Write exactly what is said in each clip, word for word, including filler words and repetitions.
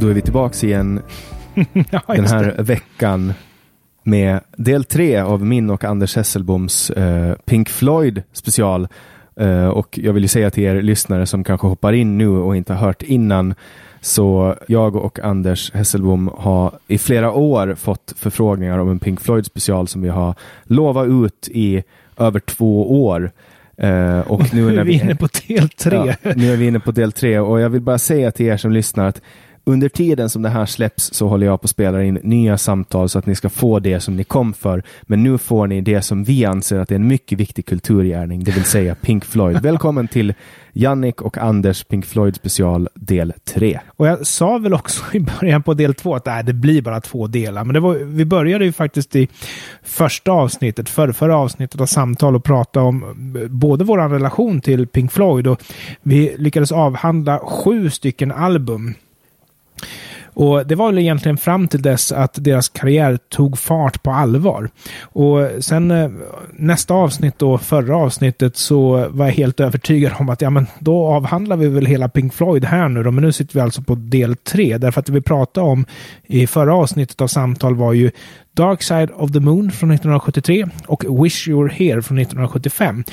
Då är vi tillbaka igen ja, den här det. veckan med del tre av min och Anders Hesselboms eh, Pink Floyd special. Eh, och jag vill ju säga till er lyssnare som kanske hoppar in nu och inte har hört innan, så jag och Anders Hesselbom har i flera år fått förfrågningar om en Pink Floyd special som vi har lovat ut i över två år. Uh, och nu, nu är vi inne på del tre. Ja, nu är vi inne på del tre, och jag vill bara säga till er som lyssnar att under tiden som det här släpps så håller jag på att spela in nya samtal så att ni ska få det som ni kom för. Men nu får ni det som vi anser att är en mycket viktig kulturgärning, det vill säga Pink Floyd. Välkommen till Jannik och Anders Pink Floyd special del tre. Och jag sa väl också i början på del två att nej, det blir bara två delar. Men det var, vi började ju faktiskt i första avsnittet, förra, förra avsnittet av samtal, och prata om både vår relation till Pink Floyd, och vi lyckades avhandla sju stycken album. Och det var väl egentligen fram till dess att deras karriär tog fart på allvar. Och sen nästa avsnitt och förra avsnittet så var jag helt övertygad om att ja, men då avhandlar vi väl hela Pink Floyd här nu då. Men nu sitter vi alltså på del tre, därför att det vi pratade om i förra avsnittet av samtal var ju Dark Side of the Moon från nittonhundrasjuttiotre och Wish You Were Here från nittonhundrasjuttiofem.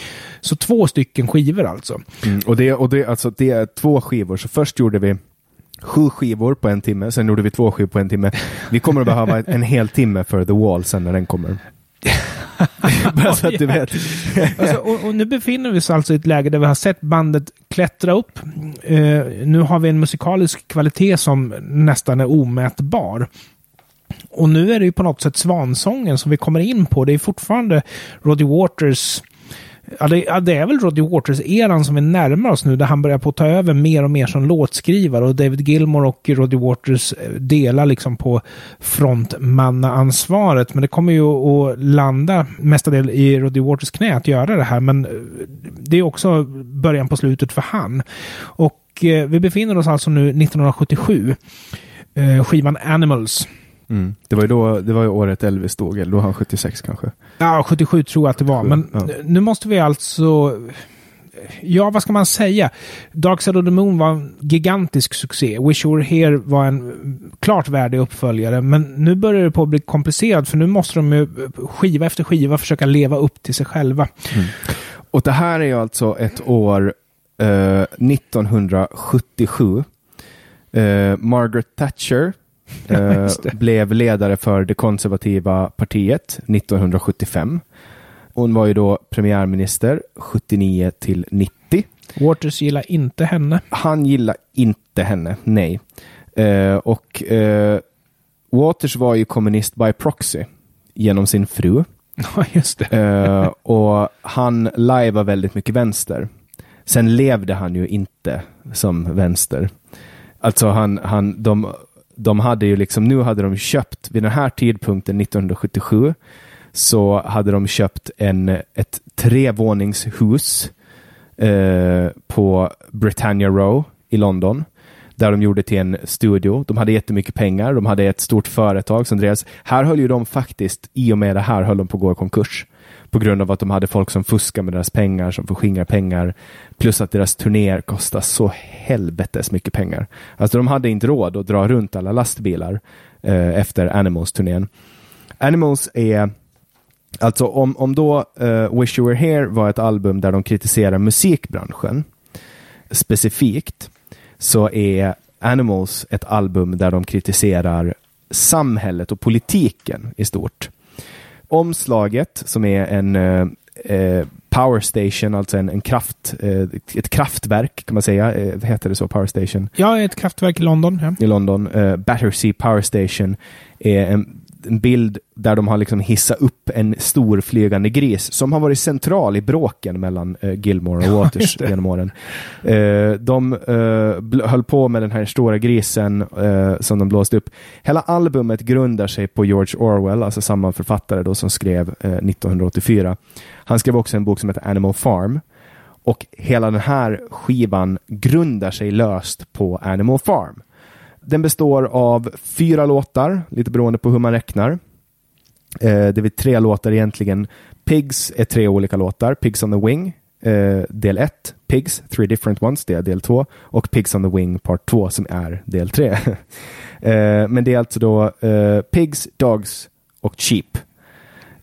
Så två stycken skivor alltså. Mm, och det, och det, alltså, det är två skivor. Så först gjorde vi sju skivor på en timme, sen gjorde vi två skivor på en timme. Vi kommer att behöva en hel timme för The Wall sen när den kommer. Bara så att du vet. Alltså, och, och nu befinner vi oss alltså i ett läge där vi har sett bandet klättra upp. Uh, nu har vi en musikalisk kvalitet som nästan är omätbar. Och nu är det ju på något sätt svansången som vi kommer in på. Det är fortfarande Roger Waters. Ja det, ja, det är väl Roger Waters-eran som vi närmar oss nu, där han börjar på att ta över mer och mer som låtskrivare, och David Gilmour och Roger Waters delar liksom på frontmanna-ansvaret. Men det kommer ju att landa mestadels i Roger Waters knä att göra det här, men det är också början på slutet för han. Och eh, vi befinner oss alltså nu nittonhundrasjuttiosju, eh, skivan Animals. Mm. Det var ju då, det var ju året Elvis dog, eller då han sjuttiosex kanske. Ja, sjuttiosju tror jag att det var, men ja. Nu måste vi alltså, ja vad ska man säga, Dark Side of the Moon var en gigantisk succé, Wish You Were Here var en klart värdig uppföljare, men nu börjar det på att bli komplicerat, för nu måste de ju skiva efter skiva försöka leva upp till sig själva. Mm. Och det här är alltså ett år eh, nittonhundrasjuttiosju. eh, Margaret Thatcher Uh, blev ledare för det konservativa partiet nittonhundrasjuttiofem. Hon var ju då premiärminister sjuttionio till nittio. Waters gillar inte henne. Han gillar inte henne, nej. Uh, och uh, Waters var ju kommunist by proxy genom sin fru. Ja, just det. uh, och han lajvar väldigt mycket vänster. Sen levde han ju inte som vänster. Alltså han, han de De hade ju liksom, nu hade de köpt vid den här tidpunkten nittonhundrasjuttiosju så hade de köpt en, ett trevåningshus eh, på Britannia Row i London, där de gjorde till en studio. De hade jättemycket pengar. De hade ett stort företag som drevs. Här höll ju de faktiskt, i och med det här, höll de på att gå i konkurs. På grund av att de hade folk som fuskar med deras pengar, som förskingrar pengar. Plus att deras turnéer kostar så helvetes mycket pengar. Alltså de hade inte råd att dra runt alla lastbilar eh, efter Animals-turnén. Animals är... Alltså om, om då eh, Wish You Were Here var ett album där de kritiserar musikbranschen specifikt, så är Animals ett album där de kritiserar samhället och politiken i stort. Omslaget, som är en eh, power station, alltså en, en kraft, eh, ett kraftverk kan man säga, eh, heter det så, power station? Ja, ett kraftverk i London. Ja. I London, eh, Battersea Power Station, är en, en bild där de har liksom hissat upp en stor flygande gris som har varit central i bråken mellan eh, Gilmour och Waters genom åren. Eh, de eh, bl- höll på med den här stora grisen eh, som de blåste upp. Hela albumet grundar sig på George Orwell, alltså samma författare då som skrev eh, nittonhundraåttiofyra. Han skrev också en bok som heter Animal Farm, och hela den här skivan grundar sig löst på Animal Farm. Den består av fyra låtar, lite beroende på hur man räknar. Eh, det är tre låtar egentligen. Pigs är tre olika låtar. Pigs on the Wing, eh, del ett. Pigs, Three Different Ones, det är del två. Och Pigs on the Wing, part två, som är del tre. eh, men det är alltså då eh, Pigs, Dogs och Sheep.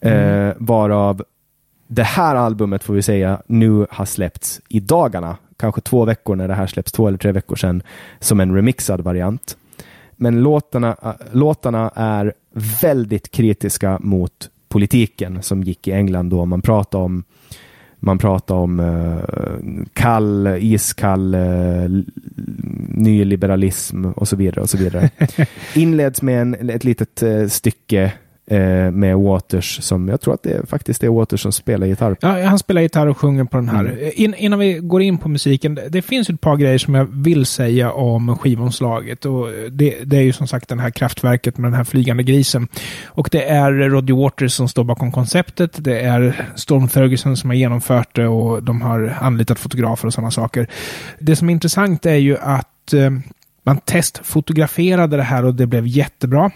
Eh, mm. Varav det här albumet, får vi säga, nu har släppts i dagarna. Kanske två veckor när det här släpps, två eller tre veckor sedan, som en remixad variant. Men låtarna, låtarna är väldigt kritiska mot politiken som gick i England då. Man pratar om, man pratar om uh, kall, iskall, uh, nyliberalism och så vidare. Och så vidare. Inleds med en, ett litet uh, stycke med Waters, som jag tror att det faktiskt är Waters som spelar gitarr. Ja, han spelar gitarr och sjunger på den här. Mm. In, innan vi går in på musiken, det finns ett par grejer som jag vill säga om skivomslaget, och det, det är ju som sagt den här kraftverket med den här flygande grisen, och det är Roger Waters som står bakom konceptet, det är Storm Thorgerson som har genomfört det, och de har anlitat fotografer och sådana saker. Det som är intressant är ju att man testfotograferade det här och det blev jättebra.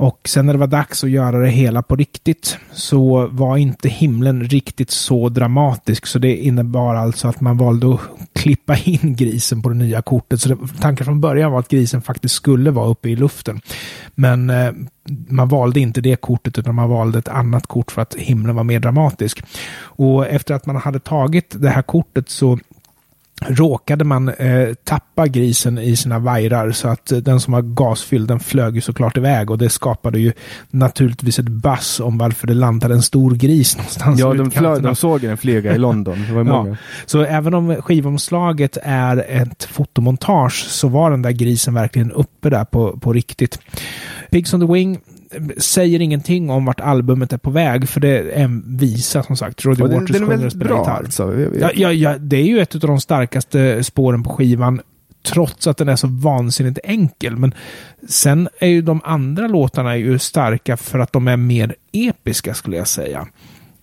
Och sen när det var dags att göra det hela på riktigt så var inte himlen riktigt så dramatisk. Så det innebar alltså att man valde att klippa in grisen på det nya kortet. Så det, tanken från början var att grisen faktiskt skulle vara uppe i luften. Men eh, man valde inte det kortet, utan man valde ett annat kort för att himlen var mer dramatisk. Och efter att man hade tagit det här kortet så råkade man eh, tappa grisen i sina vajrar, så att eh, den som var gasfylld, den flög ju såklart iväg, och det skapade ju naturligtvis ett bass om varför det landade en stor gris någonstans. Ja, de, flö- de såg den flyga i London. Det var många. Ja. Så även om skivomslaget är ett fotomontage, så var den där grisen verkligen uppe där på, på riktigt. Pigs on the Wing säger ingenting om vart albumet är på väg, för det är en visa, som sagt. Roger Waters den, den är väldigt bra alltså. ja, ja, ja, det är ju ett av de starkaste spåren på skivan, trots att den är så vansinnigt enkel. Men sen är ju de andra låtarna ju starka för att de är mer episka, skulle jag säga.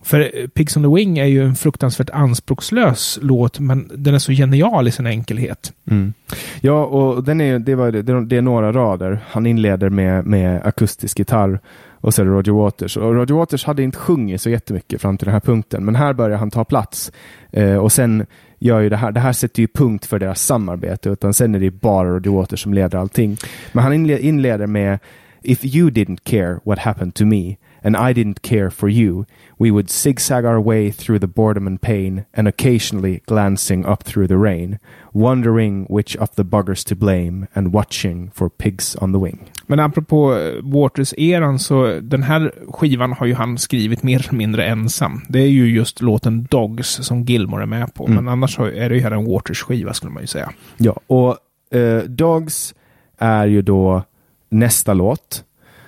För Pigs on the Wing är ju en fruktansvärt anspråkslös låt, men den är så genial i sin enkelhet. Mm. Ja, och den är, det, var, det är några rader. Han inleder med, med akustisk gitarr, och så är det Roger Waters. Och Roger Waters hade inte sjungit så jättemycket fram till den här punkten, men här börjar han ta plats. Eh, och sen gör ju det här, det här sätter ju punkt för deras samarbete, utan sen är det bara Roger Waters som leder allting. Men han inleder med "If you didn't care what happened to me, and I didn't care for you, we would zigzag our way through the boredom and pain, and occasionally glancing up through the rain, wondering which of the buggers to blame, and watching for pigs on the wing." Men apropå Waters-eran, så den här skivan har ju han skrivit mer eller mindre ensam. Det är ju just låten Dogs som Gilmour är med på, mm. men annars är det ju här en Waters-skiva, skulle man ju säga. Ja, och eh, Dogs är ju då nästa låt,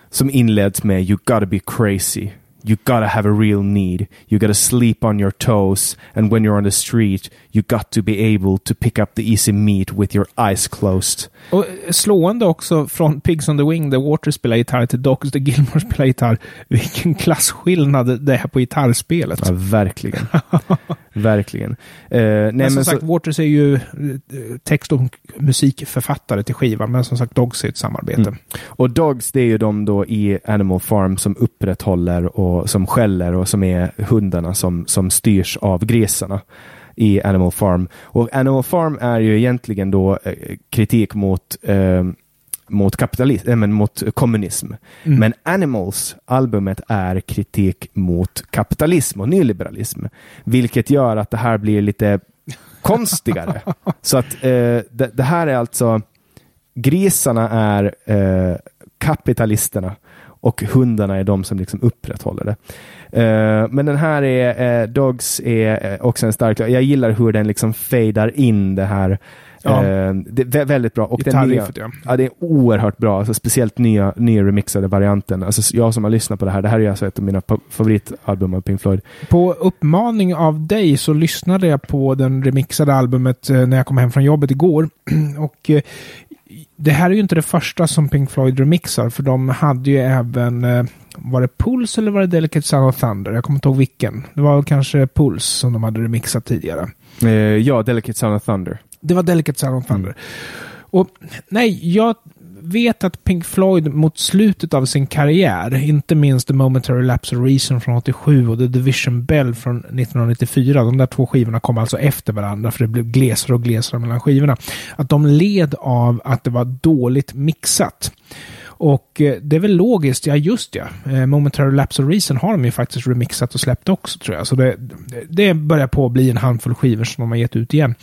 som inleds med "You gotta be crazy, you gotta have a real need. You gotta sleep on your toes, and when you're on the street, you got to be able to pick up the easy meat with your eyes closed. Och slående också från Pigs on the Wing, där Waters spelar gitarr, till Dogs, där Gilmour spelar gitarr. Vilken klassskillnad det är på gitarrspelet. Ja, verkligen. Verkligen. Uh, nej, men som men sagt, så... Waters är ju text- och musikförfattare till skivan, men som sagt, Dogs är ett samarbete. Mm. Och Dogs, det är ju de då i Animal Farm som upprätthåller och som skäller, och som är hundarna som, som styrs av grisarna i Animal Farm. Och Animal Farm är ju egentligen då eh, kritik mot eh, mot kapitalism, äh, men mot kommunism. Mm. Men Animals, albumet, är kritik mot kapitalism och nyliberalism, vilket gör att det här blir lite konstigare. Så att eh, det, det här är alltså, grisarna är eh, kapitalisterna, och hundarna är de som liksom upprätthåller det. Uh, men den här är, uh, Dogs är uh, också en stark... Jag gillar hur den liksom fejdar in det här. Ja. Uh, det är väldigt bra. Och den nya, det. Ja, det är oerhört bra. Alltså, speciellt nya, nya remixade varianten. Alltså, jag som har lyssnat på det här. Det här är alltså ett av mina po- favoritalbum av Pink Floyd. På uppmaning av dig så lyssnade jag på den remixade albumet när jag kom hem från jobbet igår. Och... det här är ju inte det första som Pink Floyd remixar, för de hade ju även, var det Pulse eller var det Delicate Sound of Thunder? Jag kommer inte ihåg vilken. Det var kanske Pulse som de hade remixat tidigare. Eh, ja, Delicate Sound of Thunder. Det var Delicate Sound of Thunder. Mm. Och nej, jag vet att Pink Floyd mot slutet av sin karriär, inte minst The Momentary Lapse of Reason från åttiosju och The Division Bell från nittonhundranittiofyra, de där två skivorna kom alltså efter varandra, för det blev glesare och glesare mellan skivorna, att de led av att det var dåligt mixat. Och det är väl logiskt, ja just det, Momentary Lapse of Reason har de ju faktiskt remixat och släppt också, tror jag. Så det, det börjar på att bli en handfull skivor som de har gett ut igen.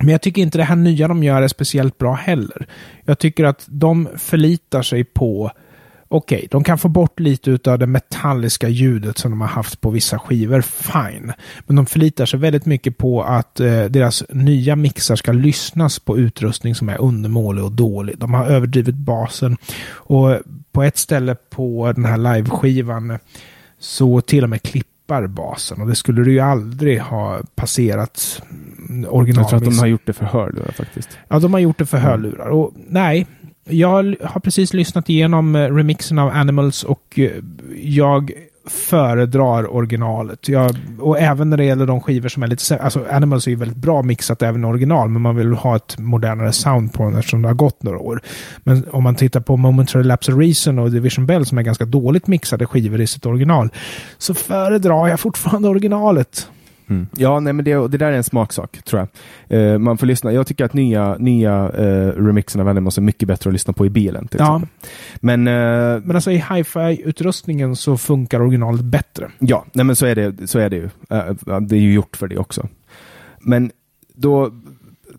Men jag tycker inte det här nya de gör är speciellt bra heller. Jag tycker att de förlitar sig på, okej, okay, de kan få bort lite av det metalliska ljudet som de har haft på vissa skivor, fine. Men de förlitar sig väldigt mycket på att eh, deras nya mixar ska lyssnas på utrustning som är undermålig och dålig. De har överdrivit basen, och på ett ställe på den här live-skivan så till och med klipper basen, och det skulle du ju aldrig ha passerat original. Jag tror att de har gjort det för hörlurar faktiskt. Ja, de har gjort det för hörlurar. Och nej, jag har precis lyssnat igenom remixen av Animals, och jag föredrar originalet. Jag, och även när det gäller de skivor som är lite sämre, alltså Animals är ju väldigt bra mixat även original, men man vill ha ett modernare sound på den eftersom det har gått några år. Men om man tittar på Momentary Lapse of Reason och Division Bell, som är ganska dåligt mixade skivor i sitt original, så föredrar jag fortfarande originalet. Mm. Ja, nej, men det, det där är en smaksak, tror jag. Eh, man får lyssna. Jag tycker att nya, nya eh, remixen av Animals är mycket bättre att lyssna på i bilen, till exempel. Ja. Men, eh, men alltså i hi-fi-utrustningen så funkar originalet bättre. Ja, nej, men så är det, så är det ju. Eh, det är ju gjort för det också. Men då...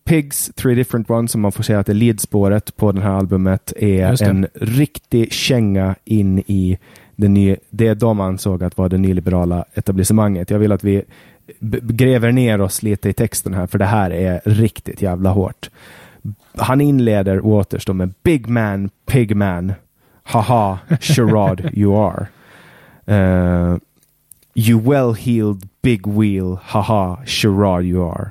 Pigs, Three Different Ones, som man får säga att det är leadspåret på det här albumet, är en riktig känga in i det, ny, det de ansåg att var det nyliberala etablissemanget. Jag vill att vi b- gräver ner oss lite i texten här, för det här är riktigt jävla hårt. Han inleder Waters då med "Big man, pig man, haha, charade you are. Uh, you well-heeled big wheel, haha, charade you are."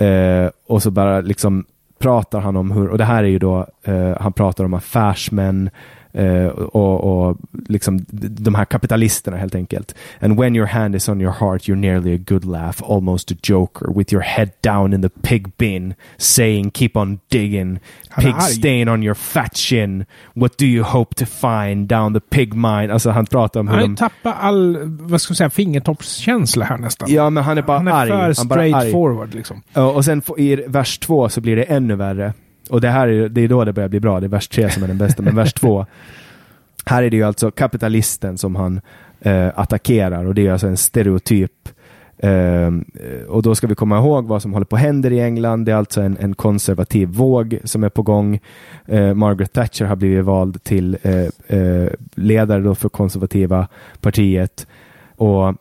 Uh, och så bara liksom pratar han om hur, och det här är ju då uh, han pratar om affärsmän uh, och, och liksom de här kapitalisterna helt enkelt. "And when your hand is on your heart, you're nearly a good laugh, almost a joker, with your head down in the pig bin, saying keep on digging, pig stain on your fat chin, what do you hope to find down the pig mine." Alltså han pratar om hur han de... tappar all, vad ska jag säga, fingertoppskänsla här nästan. Ja, men han är bara han är arg. Han är straight forward liksom. Och, och sen i vers två så blir det ännu värre. Och det här är, det är då det börjar bli bra. Det är vers tre som är den bästa, men vers två, här är det ju alltså kapitalisten som han eh, attackerar, och det är alltså en stereotyp. Um, och då ska vi komma ihåg vad som håller på händer i England. Det är alltså en, en konservativ våg som är på gång. uh, Margaret Thatcher har blivit vald till uh, uh, ledare då för konservativa partiet, och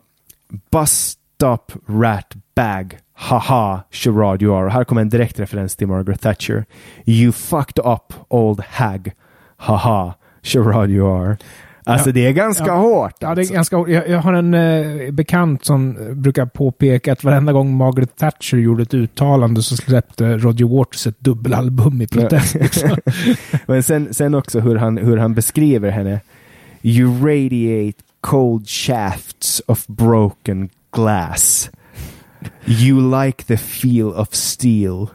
"Bus stop rat bag, haha, charade you are." Här kommer en direkt referens till Margaret Thatcher. "You fucked up old hag, haha, charade you are." Alltså ja. det är ganska ja. hårt. Ja, det är ganska hårt. Jag, jag har en eh, bekant som brukar påpeka att varenda gång Margaret Thatcher gjorde ett uttalande så släppte Roger Waters ett dubbelalbum i protest. Ja. Men sen, sen också hur han, hur han beskriver henne. You radiate cold shafts of broken glass. You like the feel of steel.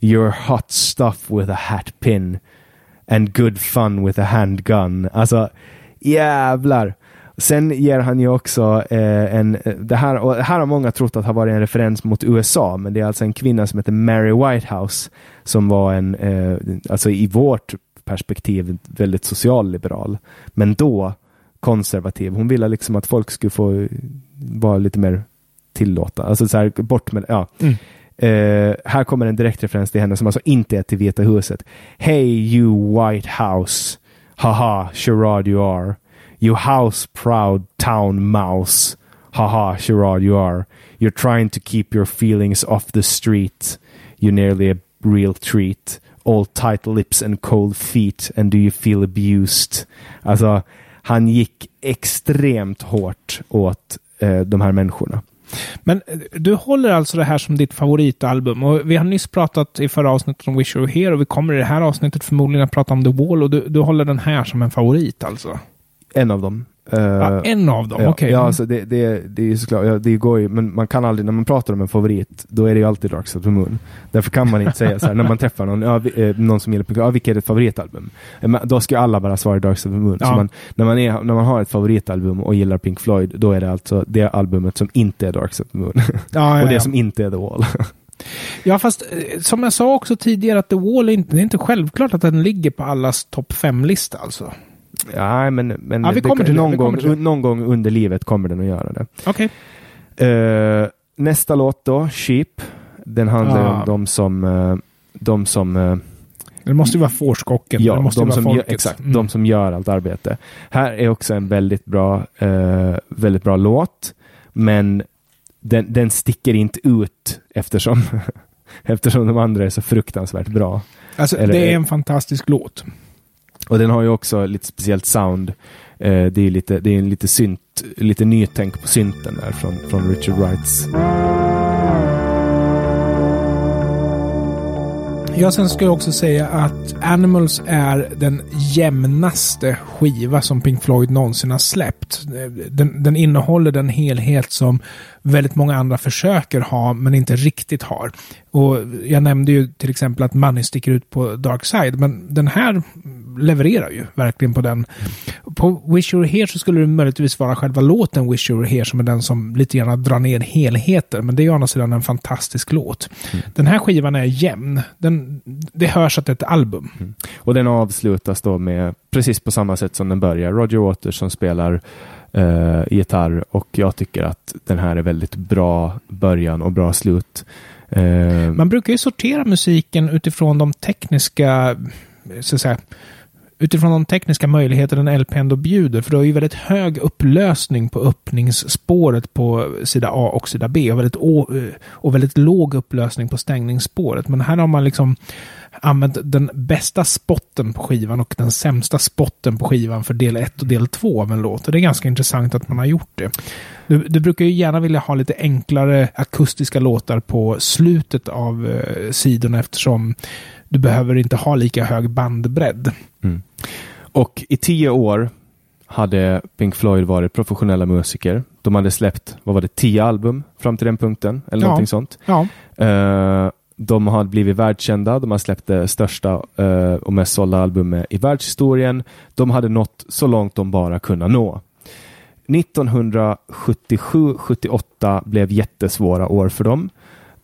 You're hot stuff with a hat pin. And good fun with a handgun. Alltså, jävlar. Sen ger han ju också eh, en... Det här, och här har många trott att det har varit en referens mot U S A. Men det är alltså en kvinna som heter Mary Whitehouse. Som var en... Eh, alltså i vårt perspektiv väldigt socialliberal. Men då konservativ. Hon ville liksom att folk skulle få vara lite mer tillåta. Alltså så här, bort med... Ja. Mm. Uh, här kommer en direkt referens till henne som alltså inte är till Vita huset. Hey you White House, haha charade you are, you house proud town mouse, haha charade you are, you're trying to keep your feelings off the street, you're nearly a real treat, all tight lips and cold feet, and do you feel abused? Alltså han gick extremt hårt åt uh, de här människorna. Men du håller alltså det här som ditt favoritalbum, och vi har nyss pratat i förra avsnittet om Wish You Were Here, och vi kommer i det här avsnittet förmodligen att prata om The Wall, och du, du håller den här som en favorit alltså? En av dem. Uh, ja, en av dem, ja, okej. Okay. Ja, alltså det, det, det är ju såklart, ja, det går ju, men man kan aldrig, när man pratar om en favorit, då är det ju alltid Dark Side of the Moon. Därför kan man inte säga så här, när man träffar någon, ja, vi, eh, någon som gillar Pink Floyd, ja, vilket är ditt favoritalbum? Då ska alla bara svara Dark Side of the Moon. Ja. Så man, när, man är, när man har ett favoritalbum och gillar Pink Floyd, då är det alltså det albumet som inte är Dark Side of the Moon. Ja, ja, och det ja. som inte är The Wall. Ja, fast som jag sa också tidigare, att The Wall är inte, det är inte självklart att den ligger på allas topp fem-lista alltså. Ja, men, men ja, vi kommer det, till någon, vi kommer gång, till. någon gång under livet kommer den att göra det. Okej. Okay. Uh, nästa låt då, Sheep. Den handlar ah. om de som... Uh, de som uh, det måste ju vara fårskocken. Ja, det måste de, vara som gör, exakt, mm. de som gör allt arbete. Här är också en väldigt bra, uh, väldigt bra låt. Men den, den sticker inte ut eftersom, eftersom de andra är så fruktansvärt bra. Alltså, Eller, det är en fantastisk låt. Och den har ju också lite speciellt sound. Eh, det är lite, det är en lite synt, lite nytänk på synten där från, från Richard Wrights. Jag sen ska jag också säga att Animals är den jämnaste skiva som Pink Floyd någonsin har släppt. Den, den innehåller den helhet som väldigt många andra försöker ha men inte riktigt har. Och jag nämnde ju till exempel att Money sticker ut på Dark Side, men den här levererar ju verkligen på den. På Wish You Were Here så skulle det möjligtvis vara själva låten Wish You Were Here som är den som lite grann drar ner helheten, men det är ju annars sedan en fantastisk låt. Mm. Den här skivan är jämn. Den, det hörs att det är ett album. Mm. Och den avslutas då med precis på samma sätt som den börjar. Roger Waters som spelar eh, gitarr, och jag tycker att den här är väldigt bra början och bra slut. Eh, Man brukar ju sortera musiken utifrån de tekniska så att säga utifrån de tekniska möjligheter den L P då bjuder, för det är ju väldigt hög upplösning på öppningsspåret på sida A och sida B, och väldigt, å, och väldigt låg upplösning på stängningsspåret. Men här har man liksom använt den bästa spotten på skivan och den sämsta spotten på skivan för del ett och del två av en låt, och det är ganska intressant att man har gjort det. Du, du brukar ju gärna vilja ha lite enklare akustiska låtar på slutet av eh, sidorna, eftersom du behöver inte ha lika hög bandbredd. Mm. Och i tio år hade Pink Floyd varit professionella musiker. De hade släppt, vad var det, tio album fram till den punkten? Eller ja. någonting sånt. Ja. Uh, de hade blivit världskända. De hade släppt det största uh, och mest sålda albumet i världshistorien. De hade nått så långt de bara kunde nå. nittonhundrasjuttiosju till sjuttioåtta blev jättesvåra år för dem.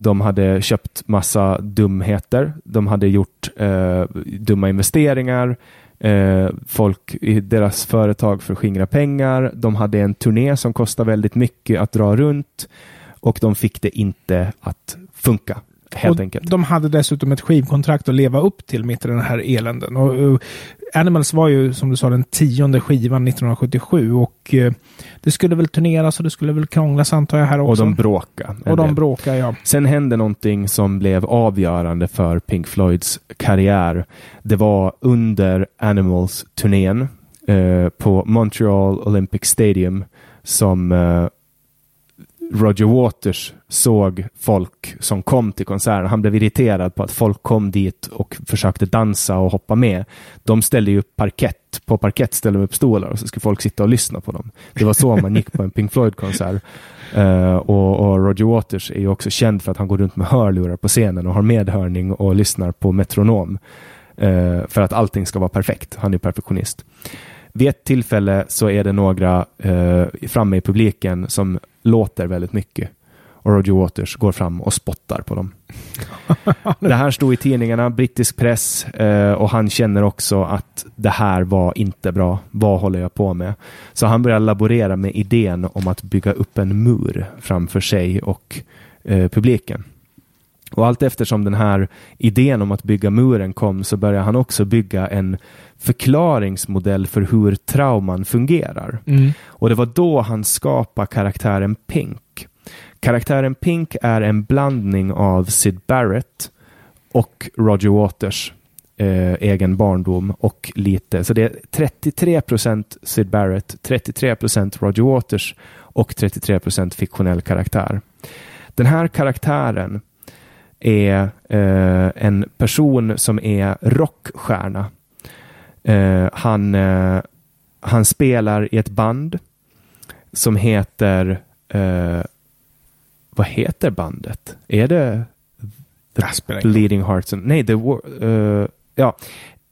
De hade köpt massa dumheter. De hade gjort eh, dumma investeringar. Eh, folk i deras företag för att skingra pengar. De hade en turné som kostade väldigt mycket att dra runt. Och de fick det inte att funka, helt och enkelt. De hade dessutom ett skivkontrakt att leva upp till mitt i den här eländen. Och, och Animals var ju, som du sa, den tionde skivan nittonhundrasjuttiosju, och eh, det skulle väl turneras och det skulle väl krånglas, antar jag, här också. Och de bråkade. Och de bråkade, ja. Sen hände någonting som blev avgörande för Pink Floyds karriär. Det var under Animals-turnén eh, på Montreal Olympic Stadium som eh, Roger Waters såg folk som kom till konserten. Han blev irriterad på att folk kom dit och försökte dansa och hoppa med. De ställde ju upp parkett. På parkett ställde de upp stolar och så skulle folk sitta och lyssna på dem. Det var så man gick på en Pink Floyd-konsert. Uh, och, och Roger Waters är ju också känd för att han går runt med hörlurar på scenen och har medhörning och lyssnar på metronom. Uh, för att allting ska vara perfekt. Han är perfektionist. Vid ett tillfälle så är det några eh, framme i publiken som låter väldigt mycket. Och Roger Waters går fram och spottar på dem. Det här stod i tidningarna, brittisk press. Eh, och han känner också att det här var inte bra. Vad håller jag på med? Så han börjar laborera med idén om att bygga upp en mur framför sig och eh, publiken. Och allt eftersom den här idén om att bygga muren kom så började han också bygga en förklaringsmodell för hur trauman fungerar. Mm. Och det var då han skapade karaktären Pink. Karaktären Pink är en blandning av Syd Barrett och Roger Waters eh, egen barndom och lite. Så det är trettiotre procent Syd Barrett, trettiotre procent Roger Waters och trettiotre procent fiktionell karaktär. Den här karaktären är eh, en person som är rockstjärna. Eh, han, eh, han spelar i ett band som heter eh, vad heter bandet? Är det The Bleeding Hearts? Nej, The War, eh, ja.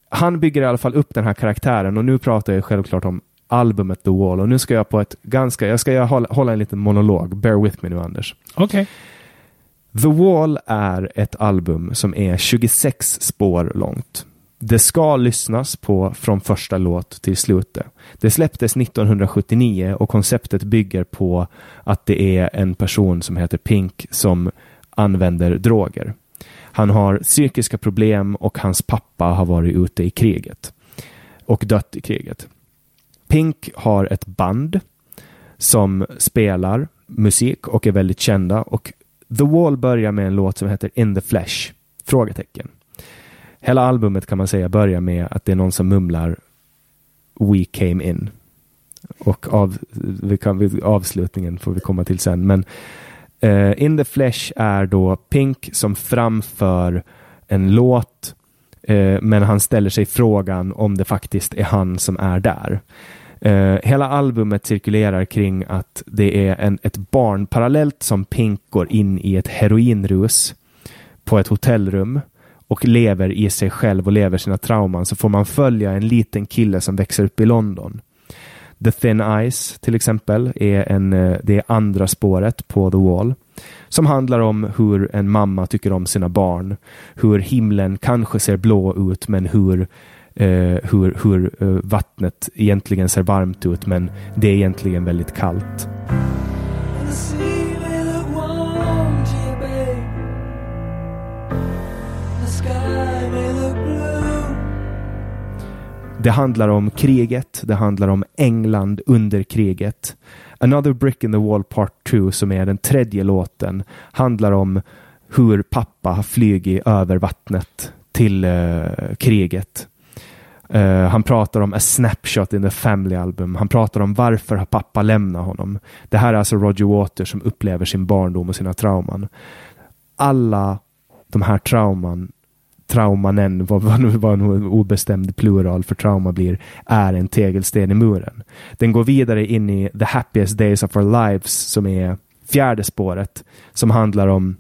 Han bygger i alla fall upp den här karaktären och nu pratar jag självklart om albumet The Wall och nu ska jag på ett ganska, jag ska hålla, hålla en liten monolog. Bear with me nu, Anders. Okej. Okay. The Wall är ett album som är tjugosex spår långt. Det ska lyssnas på från första låt till slutet. Det släpptes nittonhundrasjuttionio och konceptet bygger på att det är en person som heter Pink som använder droger. Han har psykiska problem och hans pappa har varit ute i kriget och dött i kriget. Pink har ett band som spelar musik och är väldigt kända och The Wall börjar med en låt som heter In the Flesh? Frågetecken. Hela albumet kan man säga börjar med att det är någon som mumlar We came in. Och av, vi kan, avslutningen får vi komma till sen. Men uh, In the Flesh är då Pink som framför en låt uh, men han ställer sig frågan om det faktiskt är han som är där. Uh, hela albumet cirkulerar kring att det är en, ett barn parallellt som Pink går in i ett heroinrus på ett hotellrum och lever i sig själv och lever sina trauman, så får man följa en liten kille som växer upp i London. The Thin Ice till exempel är en, det är andra spåret på The Wall som handlar om hur en mamma tycker om sina barn, hur himlen kanske ser blå ut men hur Uh, hur, hur uh, vattnet egentligen ser varmt ut men det är egentligen väldigt kallt. Det handlar om kriget, det handlar om England under kriget. Another Brick in the Wall Part two som är den tredje låten handlar om hur pappa har flugit över vattnet till uh, kriget. Uh, han pratar om A Snapshot in the Family album. Han pratar om varför har pappa lämnat honom. Det här är alltså Roger Waters som upplever sin barndom och sina trauman. Alla de här trauman, traumanen, vad, vad en obestämd plural för trauma blir, är en tegelsten i muren. Den går vidare in i The Happiest Days of Our Lives som är fjärde spåret som handlar om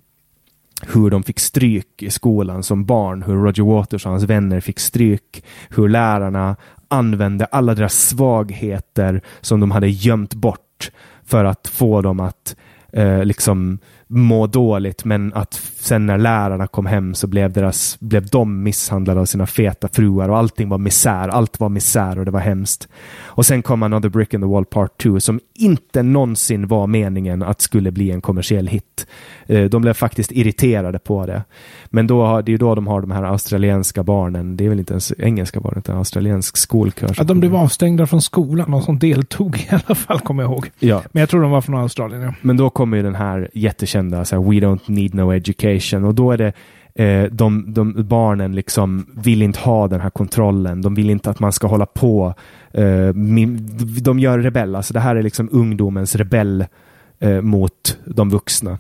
hur de fick stryk i skolan som barn, hur Roger Waters och hans vänner fick stryk, hur lärarna använde alla deras svagheter som de hade gömt bort för att få dem att eh, liksom må dåligt, men att sen när lärarna kom hem så blev, deras, blev de misshandlade av sina feta fruar och allting var misär, allt var misär och det var hemskt. Och sen kom Another Brick in the Wall Part two som inte någonsin var meningen att skulle bli en kommersiell hit. De blev faktiskt irriterade på det. Men då, det är ju då de har de här australienska barnen, det är väl inte ens engelska barn utan australiensk skolkurs. Ja, de blev avstängda från skolan, någon som deltog i alla fall kommer jag ihåg. Ja. Men jag tror de var från Australien. Ja. Men då kommer ju den här jättekända We don't need no education. Och då är det eh, de, de barnen liksom vill inte ha den här kontrollen. De vill inte att man ska hålla på. Eh, min, de gör rebell. Alltså det här är liksom ungdomens rebell eh, mot de vuxna.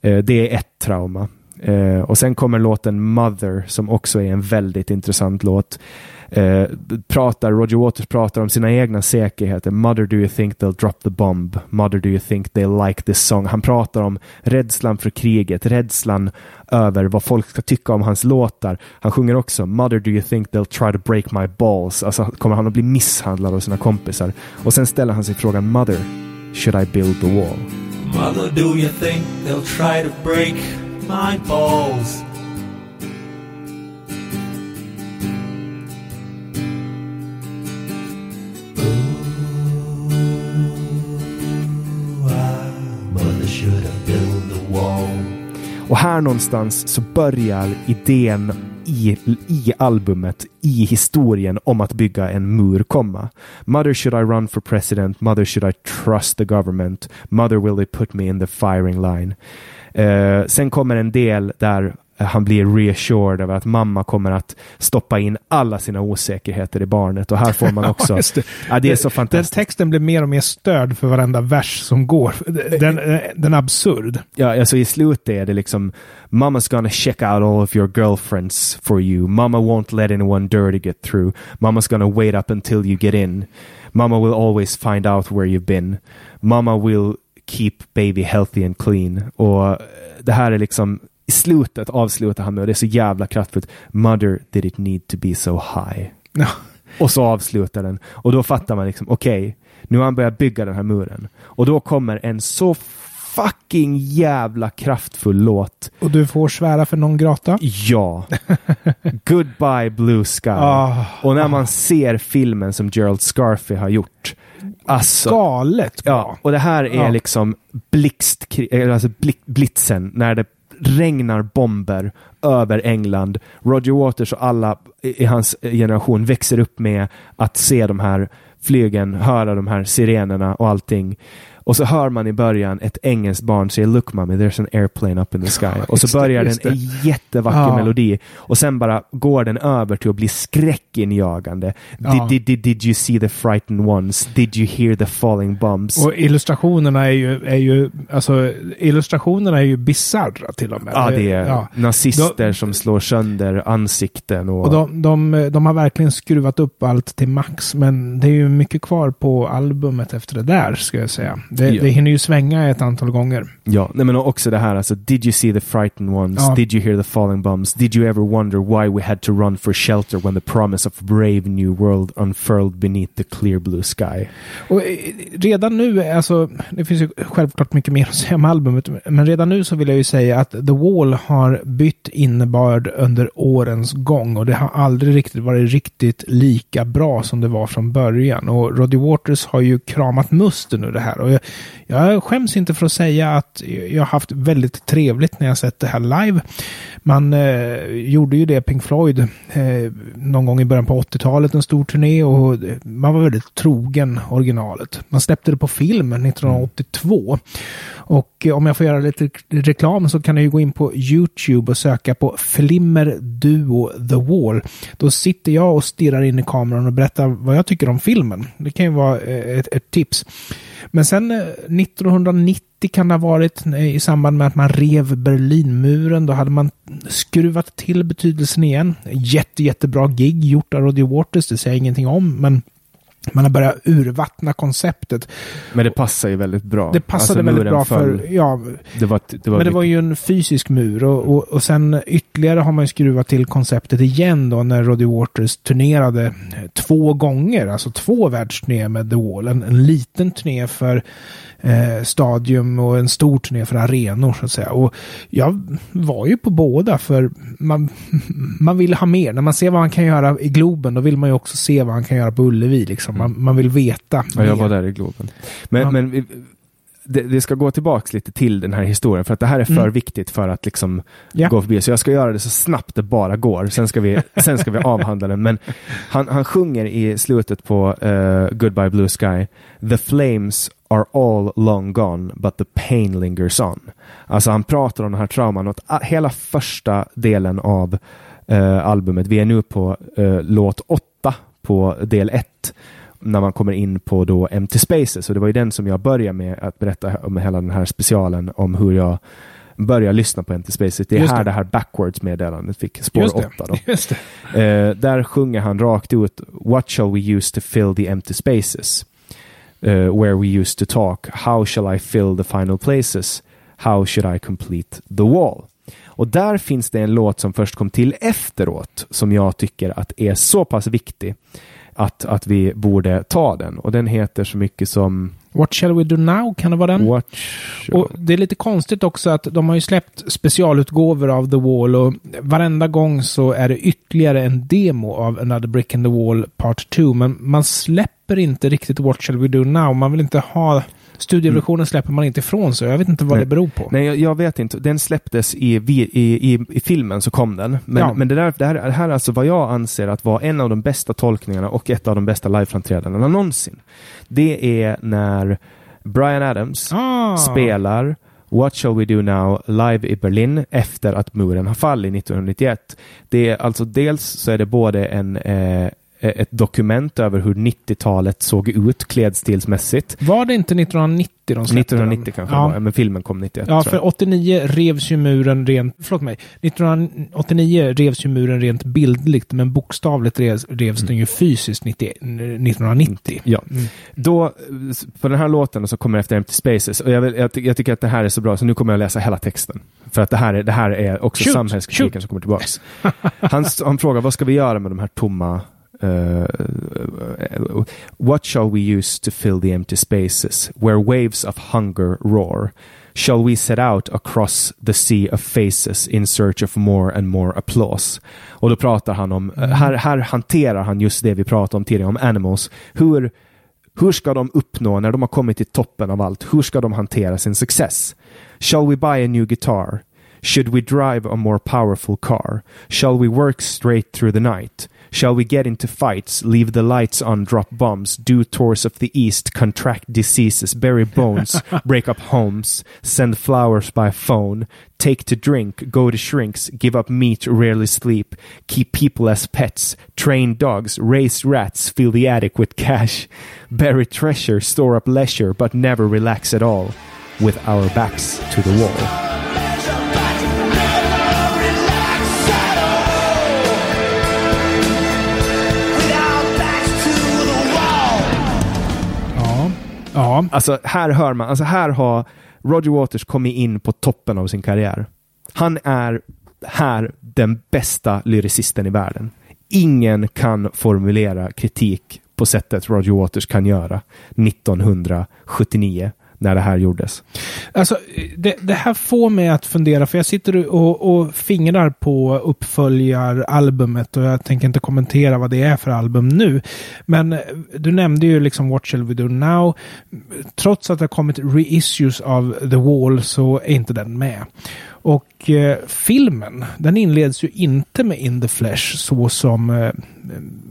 Eh, det är ett trauma. Eh, och sen kommer låten Mother, som också är en väldigt intressant låt. Eh, pratar, Roger Waters pratar om sina egna säkerheter. Mother, do you think they'll drop the bomb? Mother, do you think they like this song? Han pratar om rädslan för kriget, rädslan över vad folk ska tycka om hans låtar. Han sjunger också Mother, do you think they'll try to break my balls? Alltså kommer han att bli misshandlad av sina kompisar? Och sen ställer han sig frågan Mother, should I build the wall? Mother, do you think they'll try to break my balls? Och här någonstans så börjar idén i, i albumet, i historien om att bygga en mur komma. Mother, should I run for president? Mother, should I trust the government? Mother, will they put me in the firing line? Eh, sen kommer en del där han blir reassured över att mamma kommer att stoppa in alla sina osäkerheter i barnet. Och här får man också... ja, ja, det är så fantastiskt. Den texten blir mer och mer störd för varenda vers som går. Den, den är absurd. Ja, alltså i slutet är det liksom Mama's gonna check out all of your girlfriends for you. Mama won't let anyone dirty get through. Mama's gonna wait up until you get in. Mama will always find out where you've been. Mama will keep baby healthy and clean. Och det här är liksom... I slutet avslutar han med, och det är så jävla kraftfullt, Mother, did it need to be so high? Och så avslutar den. Och då fattar man liksom, okej, okay, nu har han börjat bygga den här muren. Och då kommer en så fucking jävla kraftfull låt. Och du får svära för någon grata? Ja. Goodbye Blue Sky. Oh, och när man oh. ser filmen som Gerald Scarfe har gjort. Alltså, galet bra. Ja, och det här är oh. liksom blixt, alltså blick, blitzen, när det regnar bomber över England. Roger Waters och alla i hans generation växer upp med att se de här flygen, höra de här sirenerna och allting. Och så hör man i början ett engelskt barn säga Look mommy, there's an airplane up in the sky. Ja, och så börjar det, den en jättevacker ja. melodi. Och sen bara går den över till att bli skräckinjagande. Ja. Did, did, did, did you see the frightened ones? Did you hear the falling bombs? Och illustrationerna är ju, är ju alltså, illustrationerna är ju bizarra till och med. Ja, det är ja. nazister de, som slår sönder ansikten. Och, och de, de, de har verkligen skruvat upp allt till max. Men det är ju mycket kvar på albumet efter det där, ska jag säga. Det, ja. det hinner ju svänga ett antal gånger. Ja, nej, men också det här alltså, did you see the frightened ones? Ja. Did you hear the falling bombs? Did you ever wonder why we had to run for shelter when the promise of a brave new world unfurled beneath the clear blue sky? Och redan nu, alltså, det finns ju självklart mycket mer att säga om albumet, men redan nu så vill jag ju säga att The Wall har bytt innebörd under årens gång, och det har aldrig riktigt varit riktigt lika bra som det var från början, och Roger Waters har ju kramat musten ur det här. Och jag, jag skäms inte för att säga att jag har haft väldigt trevligt när jag sett det här live. Man eh, gjorde ju det Pink Floyd eh, någon gång i början på åttiotalet, en stor turné, och man var väldigt trogen originalet. Man släppte det på film nittonhundraåttiotvå. Och eh, om jag får göra lite reklam så kan jag ju gå in på YouTube och söka på Flimmer Duo The Wall. Då sitter jag och stirrar in i kameran och berättar vad jag tycker om filmen. Det kan ju vara eh, ett, ett tips. Men sen nittonhundranittio kan det ha varit i samband med att man rev Berlinmuren. Då hade man skruvat till betydelsen igen. Jätte, jättebra gig gjort av Roger Waters, det säger jag ingenting om, men man har börjat urvattna konceptet. Men det passar ju väldigt bra. Det passade alltså väldigt bra för... Ja, det var, det var men det var ju en fysisk mur. Och, och, och sen ytterligare har man ju skruvat till konceptet igen då när Roger Waters turnerade två gånger. Alltså två världsturnéer med The Wall. En, en liten turné för eh, stadium och en stor turné för arenor, så att säga. Och jag var ju på båda, för man, man vill ha mer. När man ser vad han kan göra i Globen, då vill man ju också se vad han kan göra på Ullevi liksom. Man, man vill veta. Ja, jag var där i Globen. Men, ja. men det, det ska gå tillbaka lite till den här historien, för att det här är för mm. viktigt för att liksom ja. gå förbi. Så jag ska göra det så snabbt det bara går. Sen ska vi, sen ska vi avhandla den. Men han, han sjunger i slutet på uh, Goodbye Blue Sky: "The flames are all long gone, but the pain lingers on." Alltså han pratar om den här trauman. Och hela första delen av uh, albumet, vi är nu på uh, låt åtta på del ett, när man kommer in på då Empty Spaces. Och det var ju den som jag började med att berätta om hela den här specialen, om hur jag började lyssna på Empty Spaces. Det är Just här det, det här backwards-meddelandet fick spår Just åtta då. Just det. Eh, där sjunger han rakt ut: "What shall we use to fill the empty spaces? Uh, where we used to talk. How shall I fill the final places? How should I complete the wall?" Och där finns det en låt som först kom till efteråt, som jag tycker att är så pass viktig Att, att vi borde ta den. Och den heter så mycket som What Shall We Do Now, kan det vara den? What... Och det är lite konstigt också att de har ju släppt specialutgåvor av The Wall, och varenda gång så är det ytterligare en demo av Another Brick in the Wall Part two, men man släpper inte riktigt What Shall We Do Now. Man vill inte ha... Studioversionen släpper man inte ifrån sig. Jag vet inte vad Nej. det beror på. Nej, jag, jag vet inte. Den släpptes i, i, i, i filmen, så kom den. Men, ja. men det, där, det här är alltså vad jag anser att var en av de bästa tolkningarna och ett av de bästa liveframträdandena någonsin. Det är när Bryan Adams ah. spelar What Shall We Do Now live i Berlin efter att muren har fallit nittonhundranittioett. Det är alltså, dels så är det både en... Eh, ett dokument över hur nittiotalet såg ut klädstilsmässigt. Var det inte nittonhundranittio de släppte? nittonhundranittio kanske, ja. var, men filmen kom nittonhundranittioett. Ja, för åttionio revs ju muren rent... Förlåt mig. nittonhundraåttionio revs ju muren rent bildligt, men bokstavligt revs, revs mm. den ju fysiskt nittonhundranittio. Ja. Mm. Då, på den här låten så kommer efter Empty Spaces, och jag, vill, jag, jag tycker att det här är så bra, så nu kommer jag läsa hela texten. För att det här är, det här är också shoot, samhällskritiken shoot. som kommer tillbaka. Han, han frågar, vad ska vi göra med de här tomma... Uh, what shall we use to fill the empty spaces where waves of hunger roar? Shall we set out across the sea of faces in search of more and more applause? Och då pratar han om, här, här hanterar han just det vi pratade om tidigare, om Animals. Hur, hur ska de uppnå, när de har kommit till toppen av allt, hur ska de hantera sin success? Shall we buy a new guitar? Should we drive a more powerful car? Shall we work straight through the night? Shall we get into fights, leave the lights on, drop bombs, do tours of the East, contract diseases, bury bones, break up homes, send flowers by phone, take to drink, go to shrinks, give up meat, rarely sleep, keep people as pets, train dogs, raise rats, fill the attic with cash, bury treasure, store up leisure, but never relax at all, with our backs to the wall. Ja. Alltså här hör man, alltså här har Roger Waters kommit in på toppen av sin karriär. Han är här den bästa lyricisten i världen. Ingen kan formulera kritik på sättet Roger Waters kan göra nittonhundrasjuttionio när det här gjordes. Alltså det, det här får mig att fundera, för jag sitter och, och fingrar på uppföljaralbumet, och jag tänker inte kommentera vad det är för album nu, men du nämnde ju liksom What Shall We Do Now. Trots att det har kommit reissues av The Wall så är inte den med. Och eh, filmen, den inleds ju inte med In the Flesh så som eh,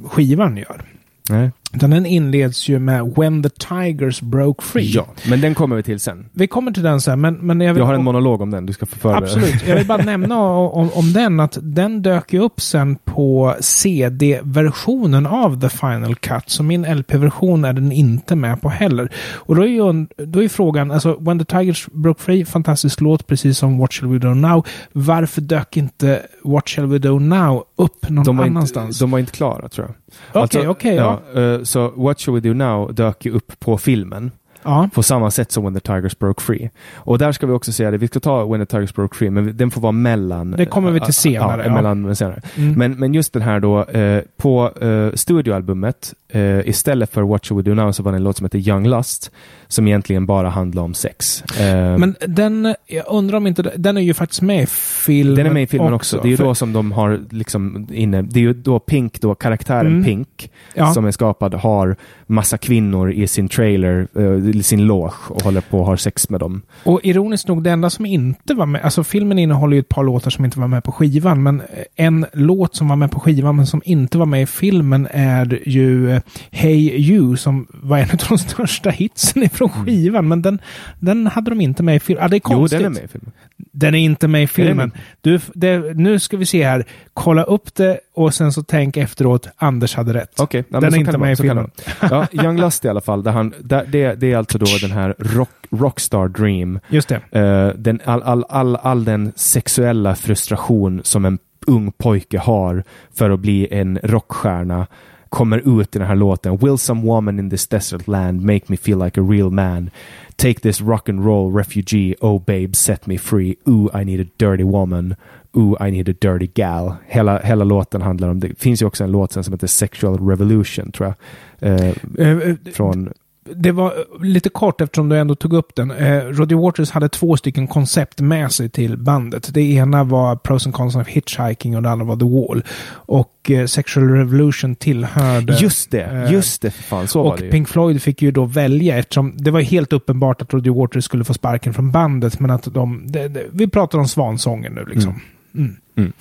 skivan gör. Nej. Utan den inleds ju med When the Tigers Broke Free. Ja, men den kommer vi till sen. Vi kommer till den sen. Men, men jag, vill, jag har en monolog om den, du ska få förbereda. Absolut, jag vill bara nämna om, om den, att den dök ju upp sen på C D-versionen av The Final Cut. Så min L P-version är den inte med på heller. Och då är ju då är frågan, alltså When the Tigers Broke Free, fantastisk låt, precis som What Shall We Do Now. Varför dök inte What Shall We Do Now upp någon de annanstans? Inte, de var inte klara, tror jag. Okej, alltså, okej, okay, ja. ja. Uh, Så so What Shall We Do Now dök ju upp på filmen ja. på samma sätt som When the Tigers Broke Free. Och där ska vi också säga det, vi ska ta When the Tigers Broke Free, men den får vara mellan... Det kommer vi till senare. Ja, ja. Mellan, senare. Mm. Men, men just den här då, eh, på eh, studioalbumet Uh, istället för What Should We Do Now så var det en låt som heter Young Lust, som egentligen bara handlar om sex. Uh, Men den, jag undrar om inte, den är ju faktiskt med i filmen. Den är med i filmen också. också. Det är ju för... då som de har liksom inne, det är ju då Pink, då karaktären mm. Pink, ja. som är skapad, har massa kvinnor i sin trailer, uh, sin loge, och håller på och har sex med dem. Och ironiskt nog, det enda som inte var med, alltså filmen innehåller ju ett par låtar som inte var med på skivan, men en låt som var med på skivan men som inte var med i filmen är ju Hey You, som var en av de största hitsen ifrån skivan, men den, den hade de inte med i filmen. Ah, det är konstigt. Jo, den är med i filmen. Den är inte med i filmen. Du, det, nu ska vi se här. Kolla upp det och sen så tänk efteråt. Anders hade rätt. Okay. Ja, den är inte med i filmen. Ja, Young Lust i alla fall. Där han, där, det, det är alltså då den här rock, Rockstar Dream. Just det. Uh, den, all, all, all, all den sexuella frustration som en ung pojke har för att bli en rockstjärna kommer ut i den här låten. Will some woman in this desert land make me feel like a real man? Take this rock and roll refugee. Oh babe, set me free. Ooh, I need a dirty woman. Ooh, I need a dirty gal. Hela, hela låten handlar om det. Det finns ju också en låt som heter Sexual Revolution, tror jag. Eh, uh, uh, från... Det var lite kort eftersom du ändå tog upp den. Eh, Roger Waters hade två stycken koncept med sig till bandet. Det ena var Pros and Cons of Hitchhiking och det andra var The Wall. Och eh, Sexual Revolution tillhörde... Just det, eh, just det. Fan, så och var det. Pink Floyd fick ju då välja, eftersom det var helt uppenbart att Roger Waters skulle få sparken från bandet, men att de... Det, det, vi pratar om Svansången nu liksom. Mm. Mm.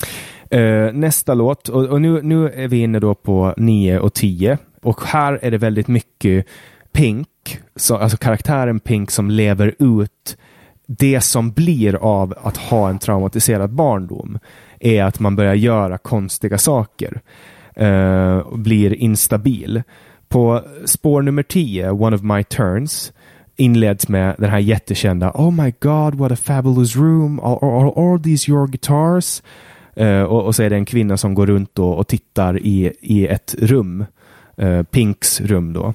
Mm. Eh, nästa låt. Och, och nu, nu är vi inne då på nio och tio. Och här är det väldigt mycket... Pink, så, alltså karaktären Pink som lever ut det som blir av att ha en traumatiserad barndom, är att man börjar göra konstiga saker uh, och blir instabil. På spår nummer tio, One of My Turns, inleds med den här jättekända Oh my god, what a fabulous room, are, are, are all these your guitars? Uh, och, och så är det en kvinna som går runt och, och tittar i, i ett rum, uh, Pinks rum då.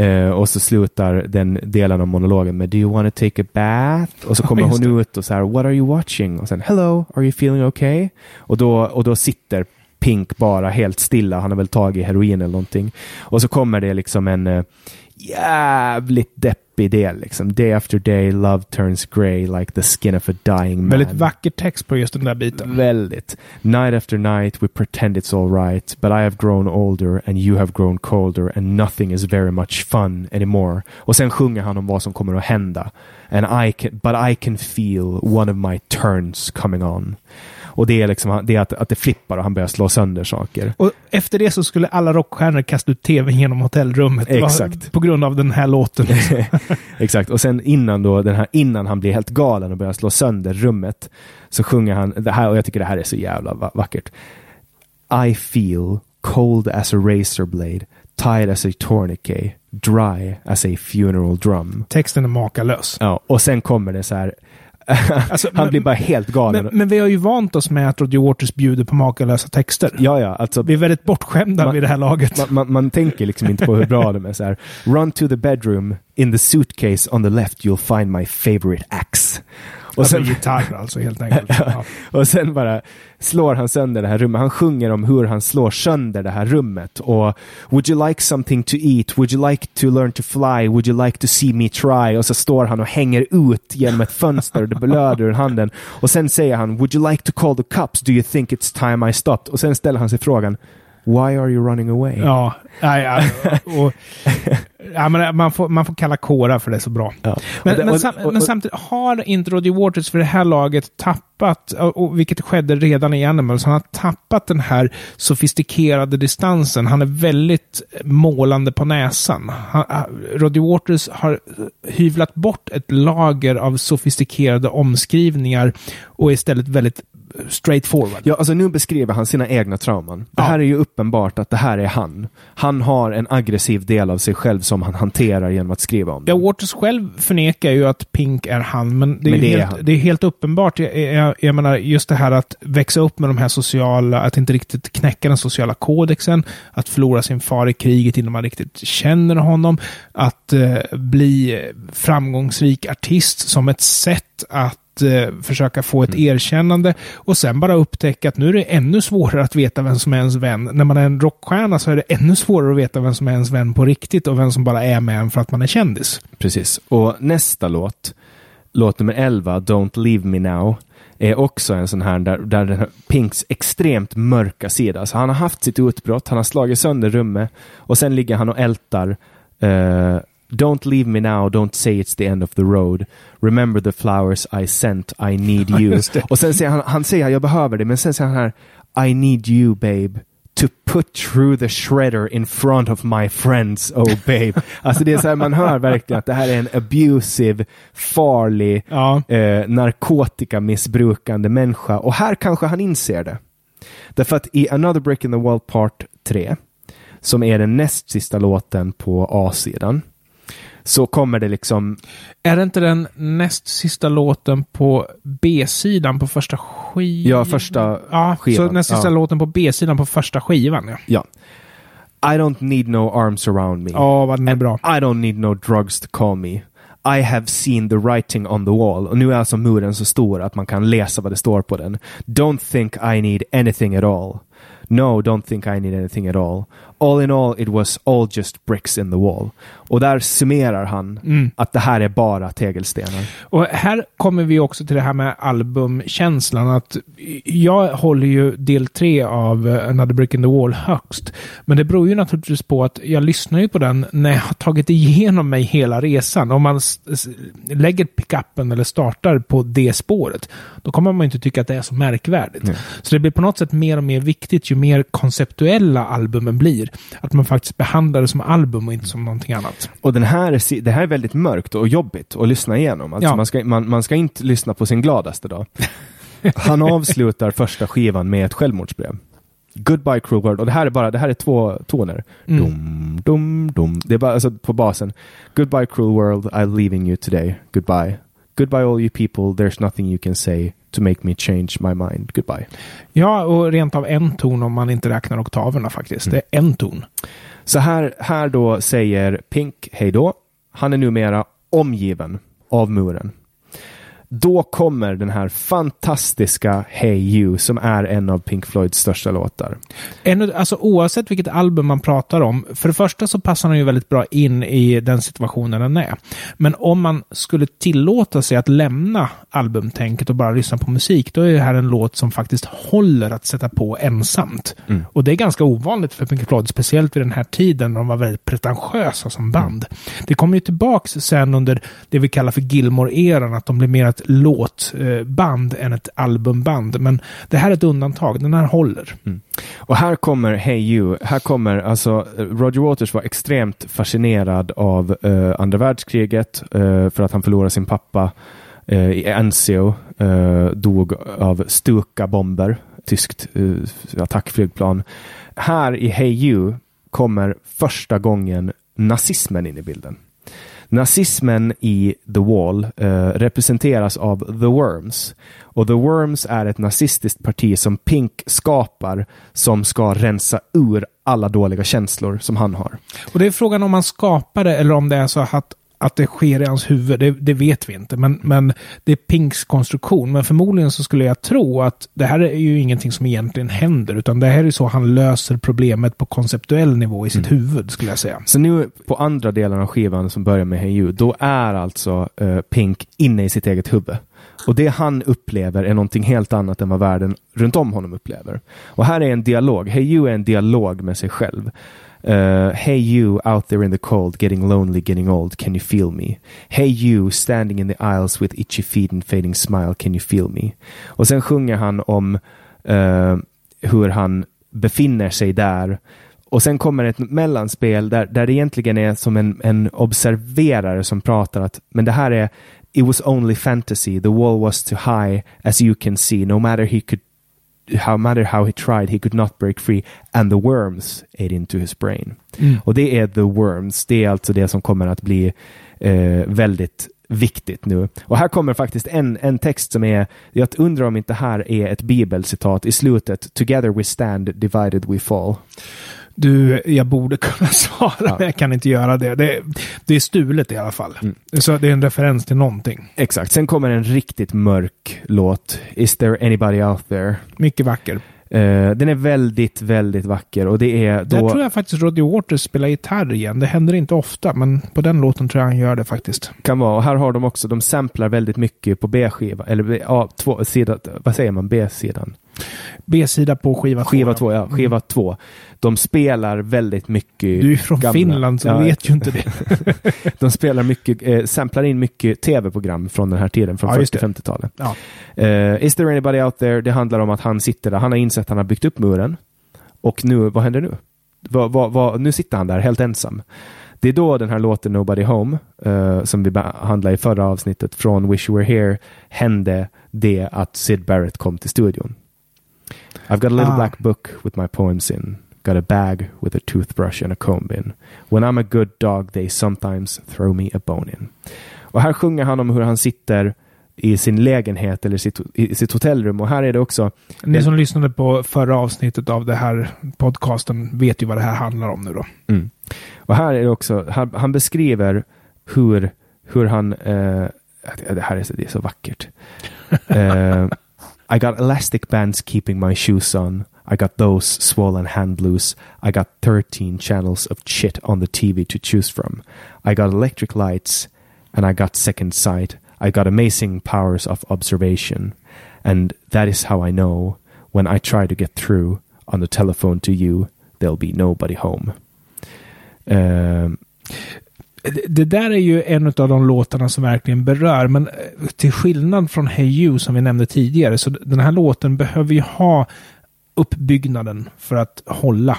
Uh, och så slutar den delen av monologen med Do you want to take a bath? Och så kommer oh, hon ut och så här What are you watching? Och sen Hello, are you feeling okay? Och då, och då sitter Pink bara helt stilla. Han har väl tagit heroin eller någonting. Och så kommer det liksom en uh, jävligt deppig del liksom. Day after day, love turns grey like the skin of a dying man. Väldigt vacker text på just den där biten. Väldigt. Night after night we pretend it's all right, but I have grown older and you have grown colder and nothing is very much fun anymore. Och sen sjunger han om vad som kommer att hända. And I can, but I can feel one of my turns coming on. Och det är, liksom, det är att, att det flippar och han börjar slå sönder saker. Och efter det så skulle alla rockstjärnor kasta ut tvn genom hotellrummet. Exakt. På grund av den här låten. Exakt. Och sen innan, då, den här, innan han blir helt galen och börjar slå sönder rummet, så sjunger han det här, och jag tycker det här är så jävla va- vackert. I feel cold as a razor blade, tied as a tourniquet, dry as a funeral drum. Texten är makalös. Ja, och sen kommer det så här... alltså, han men, blir bara helt galen. Men, men vi har ju vant oss med att Roger Waters bjuder på makalösa texter. Ja, ja, alltså, vi är väldigt bortskämda man, vid det här laget. Man, man, man tänker liksom inte på hur bra de är. Så här. Run to the bedroom. In the suitcase on the left you'll find my favorite axe. Och sen, alltså, gitarr alltså helt enkelt. Ja. Och sen bara slår han sönder det här rummet. Han sjunger om hur han slår sönder det här rummet. Och would you like something to eat? Would you like to learn to fly? Would you like to see me try? Och så står han och hänger ut genom ett fönster och det blöder ur handen. Och sen säger han would you like to call the cops? Do you think it's time I stopped? Och sen ställer han sig frågan why are you running away? Ja, nej, ja, och, ja men man får man får kalla kåra för det är så bra. Ja. Men, det, men, sam, och, och, men samtidigt har inte Roger Waters för det här laget tappat, och vilket skedde redan i Animals, han har tappat den här sofistikerade distansen. Han är väldigt målande på näsan. Han, Roger Waters har hyvlat bort ett lager av sofistikerade omskrivningar och istället väldigt straightforward. Ja, alltså nu beskriver han sina egna trauman. Det här ja. är ju uppenbart att det här är han. Han har en aggressiv del av sig själv som han hanterar genom att skriva om det. Ja, Waters själv förnekar ju att Pink är han, men det är, men det helt, är, han. Det är helt uppenbart. Jag, jag, jag menar, just det här att växa upp med de här sociala, att inte riktigt knäcka den sociala kodexen, att förlora sin far i kriget innan man riktigt känner honom, att eh, bli framgångsrik artist som ett sätt att att eh, försöka få ett erkännande och sen bara upptäcka att nu är det ännu svårare att veta vem som är ens vän. När man är en rockstjärna så är det ännu svårare att veta vem som är ens vän på riktigt och vem som bara är med en för att man är kändis. Precis. Och nästa låt, låt nummer elva, Don't Leave Me Now, är också en sån här där, där den här Pinks extremt mörka sida. Så han har haft sitt utbrott, han har slagit sönder rummet och sen ligger han och ältar eh, Don't leave me now, don't say it's the end of the road. Remember the flowers I sent, I need you. Och sen säger han, han säger jag behöver det, men sen säger han här, I need you babe to put through the shredder in front of my friends, oh babe. Alltså det är så här, man hör verkligen att det här är en abusive, farlig, ja. eh, narkotikamissbrukande människa. Och här kanske han inser det. Därför att i Another Brick in the Wall part tre, som är den näst sista låten på A-sidan, så kommer det liksom... Är det inte den näst sista låten på B-sidan på första skivan? Ja, första ja, skivan. Så näst sista ja. låten på B-sidan på första skivan, ja. ja. I don't need no arms around me. Ja, oh, vad den är bra. I don't need no drugs to call me. I have seen the writing on the wall. Och nu är alltså muren så stor att man kan läsa vad det står på den. Don't think I need anything at all. No, don't think I need anything at all. All in all, it was all just bricks in the wall. Och där summerar han mm. att det här är bara tegelstenar. Och här kommer vi också till det här med albumkänslan. Att jag håller ju del tre av Another Brick in the Wall högst. Men det beror ju naturligtvis på att jag lyssnar ju på den när jag har tagit igenom mig hela resan. Om man lägger pickuppen eller startar på det spåret, då kommer man inte tycka att det är så märkvärdigt. Mm. Så det blir på något sätt mer och mer viktigt ju mer konceptuella albumen blir. Att man faktiskt behandlar det som album och inte som någonting annat. Och den här, det här är väldigt mörkt och jobbigt att lyssna igenom. Alltså ja. man, ska, man, man ska inte lyssna på sin gladaste dag. Han avslutar första skivan med ett självmordsbrev. Goodbye Cruel World. Och det här är bara det här är två toner. Mm. Dum, dum, dum. Det är bara alltså, på basen. Goodbye Cruel World, I'm leaving you today. Goodbye. Goodbye all you people, there's nothing you can say to make me change my mind. Goodbye. Ja, och rent av en ton om man inte räknar oktaverna faktiskt. Mm. Det är en ton. Så här, här då säger Pink hej då. Han är numera omgiven av muren. Då kommer den här fantastiska Hey You som är en av Pink Floyds största låtar. En, alltså oavsett vilket album man pratar om, för det första så passar den ju väldigt bra in i den situationen den är. Men om man skulle tillåta sig att lämna albumtänket och bara lyssna på musik, då är det här en låt som faktiskt håller att sätta på ensamt. Mm. Och det är ganska ovanligt för Pink Floyd, speciellt vid den här tiden när de var väldigt pretentiösa som band. Mm. Det kommer ju tillbaka sen under det vi kallar för Gilmour-eran, att de blir mer att låtband än ett albumband, men det här är ett undantag, den här håller. Mm. Och här kommer Hey You, här kommer alltså Roger Waters var extremt fascinerad av uh, andra världskriget uh, för att han förlorade sin pappa uh, i Anzio, uh, dog av Stuka-bomber, tyskt uh, attackflygplan. Här i Hey You kommer första gången nazismen in i bilden. Nazismen i The Wall eh, representeras av The Worms. Och The Worms är ett nazistiskt parti som Pink skapar, som ska rensa ur alla dåliga känslor som han har. Och det är frågan om man skapar det eller om det är så att, att det sker i hans huvud. Det, det vet vi inte. Men, men det är Pinks konstruktion. Men förmodligen så skulle jag tro att det här är ju ingenting som egentligen händer, utan det här är så han löser problemet på konceptuell nivå i sitt mm. huvud, skulle jag säga. Så nu på andra delen av skivan som börjar med Hey You, då är alltså uh, Pink inne i sitt eget huvud. Och det han upplever är någonting helt annat än vad världen runt om honom upplever. Och här är en dialog. Hey You är en dialog med sig själv. Uh, hey you out there in the cold, getting lonely, getting old, can you feel me? Hey you standing in the aisles with itchy feet and fading smile, can you feel me? Och sen sjunger han om uh, hur han befinner sig där. Och sen kommer ett mellanspel där, där det egentligen är som en, en observerare som pratar att, men det här är it was only fantasy, the wall was too high as you can see, no matter he could How matter how he tried, he could not break free, and the worms ate into his brain. Mm. Och det är The Worms. Det är alltså det som kommer att bli eh, väldigt viktigt nu. Och här kommer faktiskt en, en text som är, jag undrar om inte här är ett bibelcitat i slutet. Together we stand, divided we fall. du, jag borde kunna svara, ja. men jag kan inte göra det. Det, det är stulet i alla fall. Mm. Så det är en referens till någonting. Exakt. Sen kommer en riktigt mörk låt, Is There Anybody Out There? Mycket vacker. Uh, den är väldigt, väldigt vacker. Och det är då... Där tror jag faktiskt Roger Waters spelar gitarr igen. Det händer inte ofta, men på den låten tror jag han gör det faktiskt. Kan vara. Och här har de också, de samplar väldigt mycket på B-skiva. Eller ja, två sida, vad säger man? B-sidan. B-sida på skiva två. Skiva två, ja. Skiva två. Mm. De spelar väldigt mycket... Du är från gamla... Finland, så ja. vet ju inte det. De spelar mycket, eh, samplar in mycket tv-program från den här tiden, från ja, fyrtio- och femtiotalet. Ja. Uh, Is There Anybody Out There? Det handlar om att han sitter där. Han har insett att han har byggt upp muren. Och nu, vad händer nu? Va, va, va, nu sitter han där helt ensam. Det är då den här låten Nobody Home, uh, som vi behandlade i förra avsnittet från Wish You Were Here, hände det att Syd Barrett kom till studion. I've got a little ah. black book with my poems in. Got a bag with a toothbrush and a comb in. When I'm a good dog they sometimes throw me a bone in. Och här sjunger han om hur han sitter i sin lägenhet eller sitt, i sitt hotellrum. Och här är det också... Ni som lyssnade på förra avsnittet av det här podcasten vet ju vad det här handlar om nu då. Mm. Och här är det också... Han, han beskriver hur, hur han... Eh, det här är så, det är så vackert. eh, I got elastic bands keeping my shoes on. I got those swollen hand loose. I got thirteen channels of shit on the T V to choose from. I got electric lights and I got second sight. I got amazing powers of observation. And that is how I know when I try to get through on the telephone to you, there'll be nobody home. Um, Det där är ju en av de låtarna som verkligen berör, men till skillnad från Hey You som vi nämnde tidigare, så den här låten behöver ju ha uppbyggnaden för att hålla.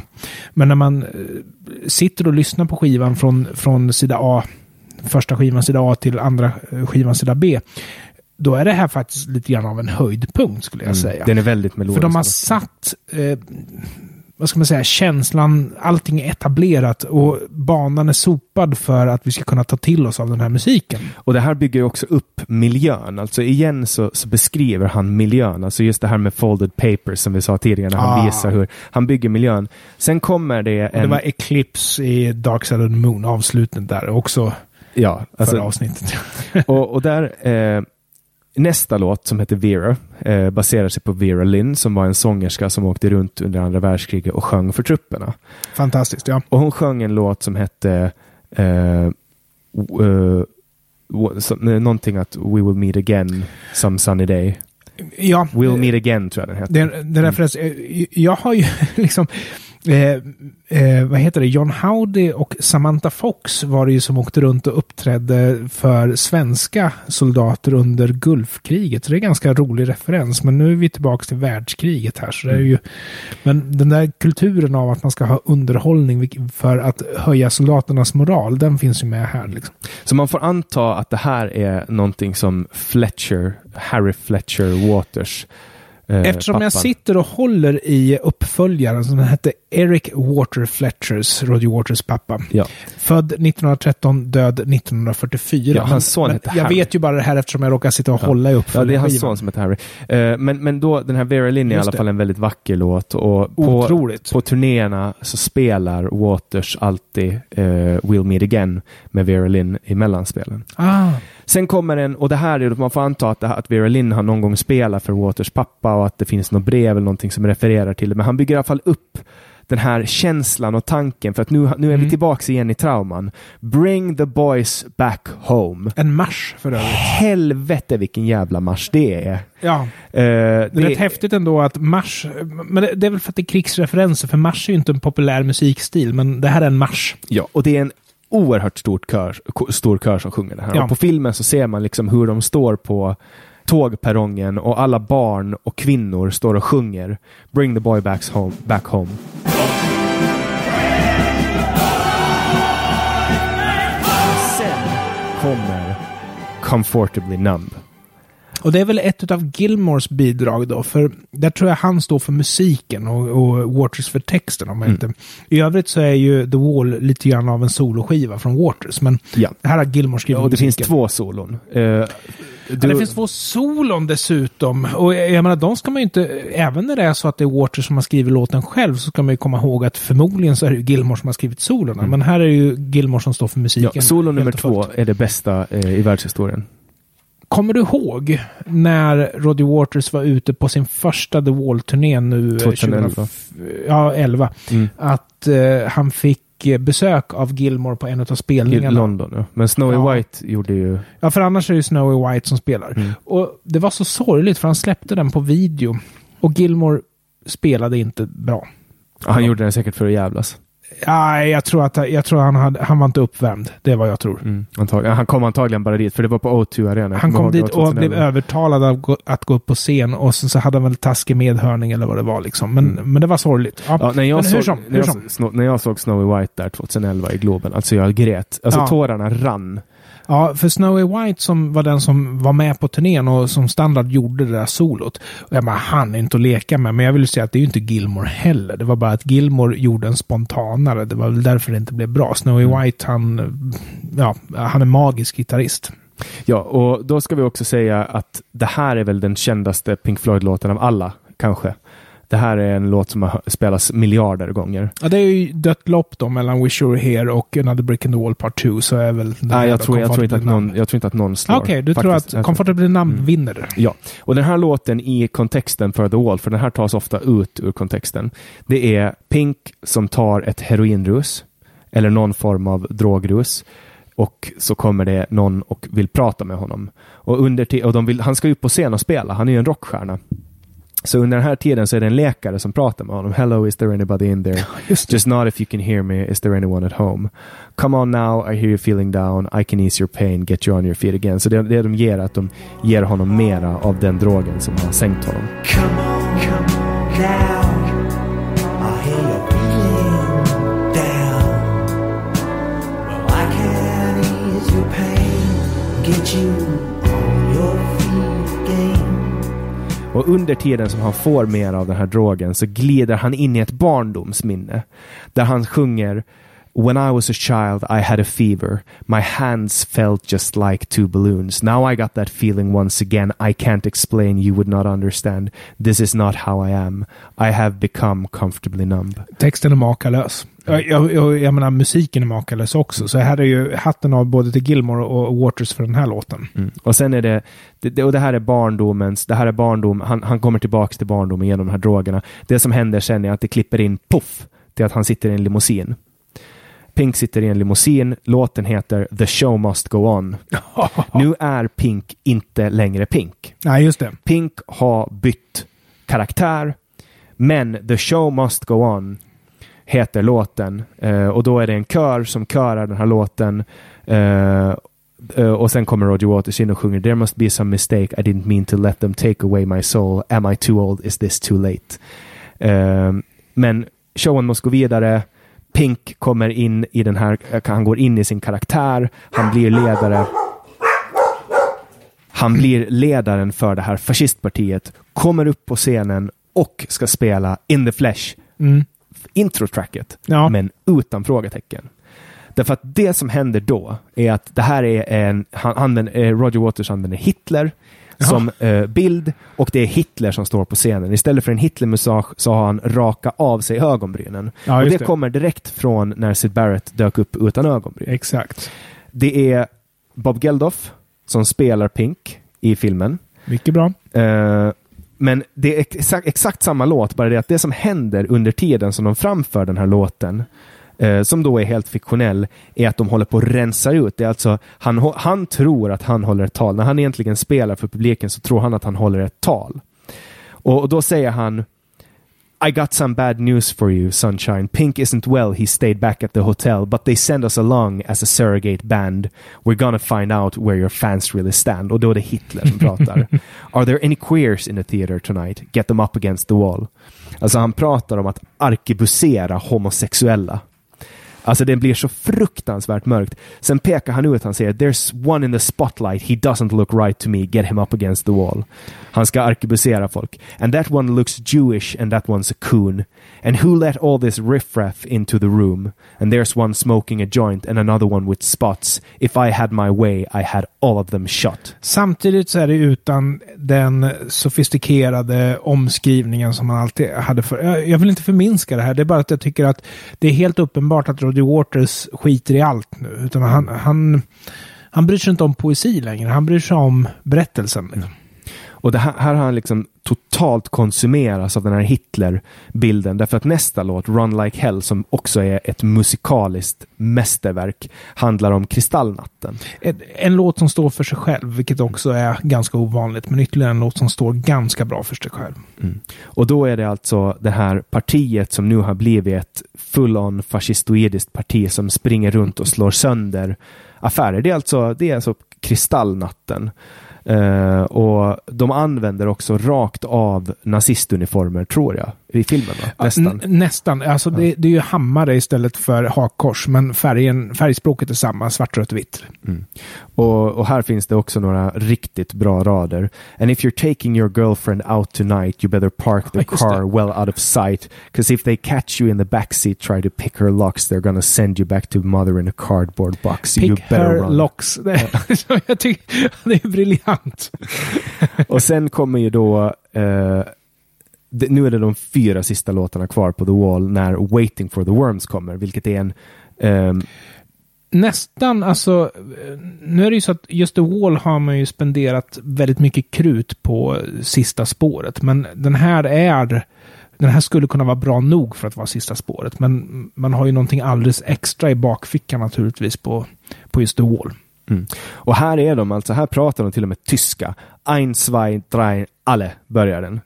Men när man sitter och lyssnar på skivan från, från sida A, första skivan sida A till andra skivan sida B, då är det här faktiskt lite grann av en höjdpunkt skulle jag mm, säga. Den är väldigt melodisk. För de har satt... Eh, vad ska man säga, känslan, allting är etablerat och banan är sopad för att vi ska kunna ta till oss av den här musiken. Och det här bygger också upp miljön. Alltså igen så, så beskriver han miljön. Alltså just det här med folded papers som vi sa tidigare när han ah. visar hur han bygger miljön. Sen kommer det en... Och det var Eclipse i Dark Side of the Moon, avslutningen där också. Ja, alltså... Förra avsnittet. och, och där... Eh... Nästa låt som heter Vera eh, baserar sig på Vera Lynn som var en sångerska som åkte runt under andra världskriget och sjöng för trupperna. Fantastiskt, ja. Och hon sjöng en låt som hette eh, uh, någonting att We will meet again some sunny day. Ja. We'll meet again tror jag den heter. Den, den referens, jag har ju liksom... Eh, eh, vad heter det? John Howdy och Samantha Fox var det ju som åkte runt och uppträdde för svenska soldater under Gulfkriget. Så det är en ganska rolig referens. Men nu är vi tillbaka till världskriget här. Så det är ju, men den där kulturen av att man ska ha underhållning för att höja soldaternas moral, den finns ju med här. Liksom. Så man får anta att det här är någonting som Fletcher, Harry Fletcher Waters... Eftersom pappan. Jag sitter och håller i uppföljaren som hette Eric Water Fletchers, Roger Waters pappa. Ja. Född nittonhundratretton, död nittonhundrafyrtiofyra. Ja, hans son heter Harry. Jag vet ju bara det här eftersom jag råkar sitta och ja. hålla i uppföljaren. Ja, det är hans son som heter Harry. Uh, men, men då, den här Vera Lynn är i alla fall en väldigt vacker låt. Och på, på turnéerna så spelar Waters alltid uh, We'll Meet Again med Vera Lynn i mellanspelen. Ah. Sen kommer en, och det här är, man får anta att, att Vera Lynn har någon gång spelat för Waters pappa och att det finns något brev eller någonting som refererar till det. Men han bygger i alla fall upp den här känslan och tanken för att nu, nu är mm. vi tillbaka igen i trauman. Bring the boys back home. En marsch för övrigt. Helvete vilken jävla marsch det är. Ja, uh, det är rätt häftigt ändå att marsch, men det är väl för att det är krigsreferenser, för marsch är ju inte en populär musikstil, men det här är en marsch. Ja, och det är en oerhört stort kör, stor kör som sjunger det här. Ja. Och på filmen så ser man liksom hur de står på tågperrongen och alla barn och kvinnor står och sjunger Bring the boy back home, back home. Sen kommer Comfortably Numb. Och det är väl ett av Gilmours bidrag då, för där tror jag han står för musiken och, och Waters för texten. Om man mm. inte. I övrigt så är ju The Wall lite grann av en soloskiva från Waters, men ja. här har Gilmour skrivit ja, och det musiken. Finns två solon. Uh, Du... Ja, det finns två solon dessutom. Och jag menar, de ska man ju inte... Även när det är så att det är Waters som har skrivit låten själv, så ska man ju komma ihåg att förmodligen så är det Gilmour som har skrivit solorna. Mm. Men här är det ju Gilmour som står för musiken. Ja, solo nummer två är det bästa eh, i världshistorien. Kommer du ihåg när Roger Waters var ute på sin första The Wall-turné nu tjugohundraelva? Ja, elva. Mm. Att eh, han fick besök av Gilmour på en av spelningarna. I London, ja. Men Snowy ja. White gjorde ju... Ja, för annars är det Snowy White som spelar. Mm. Och det var så sorgligt, för han släppte den på video. Och Gilmour spelade inte bra. Ja, han gjorde den säkert för att jävlas. Nej, jag tror att jag tror han hade, han var inte uppvärmd. Det var jag tror. Mm, antagligen. Han kom antagligen bara dit, för det var på O två Arena. Han kom dit och blev övertalad att gå, att gå upp på scen, och sen så hade han väl taskig medhörning eller vad det var liksom. Men, mm. men det var sorgligt. Ja, ja, när, jag såg, som, när, jag, som. när jag såg Snowy White där tjugohundraelva i Globen, alltså jag grät. Alltså ja. Tårarna rann. Ja, för Snowy White som var den som var med på turnén och som standard gjorde det där solot. Och jag bara, han är inte att leka med. Men jag vill ju säga att det är ju inte Gilmour heller. Det var bara att Gilmour gjorde en spontanare. Det var väl därför det inte blev bra. Snowy White, han, ja, han är magisk gitarrist. Ja, och då ska vi också säga att det här är väl den kändaste Pink Floyd-låten av alla, kanske. Det här är en låt som har spelats miljarder gånger. Ja, det är ju dött lopp då mellan Wish You Were Here och Another Brick in the Wall Part two, så är väl... Nej, jag tror, jag, tror inte att någon, jag tror inte att någon slår. Okej, okay, du faktiskt, tror att Comfortably Numb mm. vinner det. Ja, och den här låten i kontexten för The Wall, för den här tas ofta ut ur kontexten. Det är Pink som tar ett heroinrus eller någon form av drogrus, och så kommer det någon och vill prata med honom. Och, under t- och de vill, han ska ju på scen och spela, han är ju en rockstjärna. Så under den här tiden så är det en läkare som pratar med honom. Hello, is there anybody in there? Just, Just not if you can hear me. Is there anyone at home? Come on now, I hear you feeling down. I can ease your pain, get you on your feet again. Så det, det de ger, att de ger honom mera av den drogen som har sänkt honom. Come on, come on now. I hear you feeling down. Well, I can ease your pain, get you on your feet again. Och under tiden som han får mer av den här drogen så glider han in i ett barndomsminne där han sjunger When I was a child I had a fever. My hands felt just like two balloons. Now I got that feeling once again. I can't explain, you would not understand. This is not how I am. I have become comfortably numb. Texten är makalös. Jag, jag, jag menar, musiken är makalös också. Så här är ju hatten av både till Gilmour och Waters för den här låten. Mm. Och sen är det, det, och det här är barndomens, det här är barndom, han, han kommer tillbaka till barndomen genom de här drogerna. Det som händer sen är att det klipper in, puff, till att han sitter i en limousin. Pink sitter i en limousin. Låten heter The Show Must Go On. Nu är Pink inte längre Pink. Nej, just det. Pink har bytt karaktär, men The Show Must Go On heter låten. Eh, och då är det en kör som körar den här låten. Eh, och sen kommer Roger Waters in och sjunger There must be some mistake. I didn't mean to let them take away my soul. Am I too old? Is this too late? Eh, men showen måste gå vidare. Pink kommer in i den här, han går in i sin karaktär, han blir ledare han blir ledaren för det här fascistpartiet, kommer upp på scenen och ska spela In the Flesh mm. introtracket, ja. Men utan frågetecken, därför att det som händer då är att det här är en, han använder, Roger Waters använder Hitler som eh, bild, och det är Hitler som står på scenen. Istället för en Hitler-mustasch så har han raka av sig ögonbrynen. Ja, och det, det kommer direkt från när Syd Barrett dök upp utan ögonbryn. Exakt. Det är Bob Geldof som spelar Pink i filmen. Mycket bra. Eh, men det är exakt, exakt samma låt, bara det att det som händer under tiden som de framför den här låten, som då är helt fiktionell, är att de håller på att rensa ut. Det är alltså, han, han tror att han håller ett tal. När han egentligen spelar för publiken så tror han att han håller ett tal. Och, och då säger han I got some bad news for you, sunshine. Pink isn't well, he stayed back at the hotel, but they send us along as a surrogate band. We're gonna find out where your fans really stand. Och då är det Hitler som pratar. Are there any queers in the theater tonight? Get them up against the wall. Alltså han pratar om att arkebusera homosexuella. Alltså den blir så fruktansvärt mörkt. Sen pekar han ut, han säger "There's one in the spotlight, he doesn't look right to me, get him up against the wall." Han ska arkebusera folk. "And that one looks Jewish and that one's a coon. And who let all this riffraff into the room? And there's one smoking a joint and another one with spots. If I had my way, I had all of them shot." Samtidigt så är det utan den sofistikerade omskrivningen som man alltid hade för. Jag vill inte förminska det här, det är bara att jag tycker att det är helt uppenbart att Roger Waters skiter i allt nu, utan han, han, han bryr sig inte om poesi längre, han bryr sig om berättelsen. Mm. Och det här, här har han liksom totalt konsumerats av den här Hitler-bilden. Därför att nästa låt, Run Like Hell, som också är ett musikaliskt mästerverk, handlar om Kristallnatten. En, en låt som står för sig själv, vilket också är ganska ovanligt. Men ytterligare en låt som står ganska bra för sig själv. Mm. Och då är det alltså det här partiet som nu har blivit ett full-on fascistoidiskt parti som springer runt och slår sönder affärer. Det är alltså, det är alltså Kristallnatten. Uh, och de använder också rakt av nazistuniformer, tror jag, i filmen, va? Nästan. N- nästan, alltså ja. det, det är ju hammare istället för hakkors, men färgen, färgspråket är samma, svart, rött, vitt. Mm. Och, och här finns det också några riktigt bra rader. "And if you're taking your girlfriend out tonight, you better park the ja, car well out of sight, because if they catch you in the backseat, try to pick her locks, they're gonna send you back to mother in a cardboard box. Pick you better her run." Locks. Ja. Jag tycker det är briljant. Och sen kommer ju då eh, Det, nu är det de fyra sista låtarna kvar på The Wall när Waiting for the Worms kommer, vilket är en... Um... Nästan, alltså... Nu är det ju så att just The Wall har man ju spenderat väldigt mycket krut på sista spåret, men den här är... Den här skulle kunna vara bra nog för att vara sista spåret, men man har ju någonting alldeles extra i bakfickan naturligtvis på, på just The Wall. Mm. Och här är de, alltså här pratar de till och med tyska. Ein, zwei, drei, alle börjar den.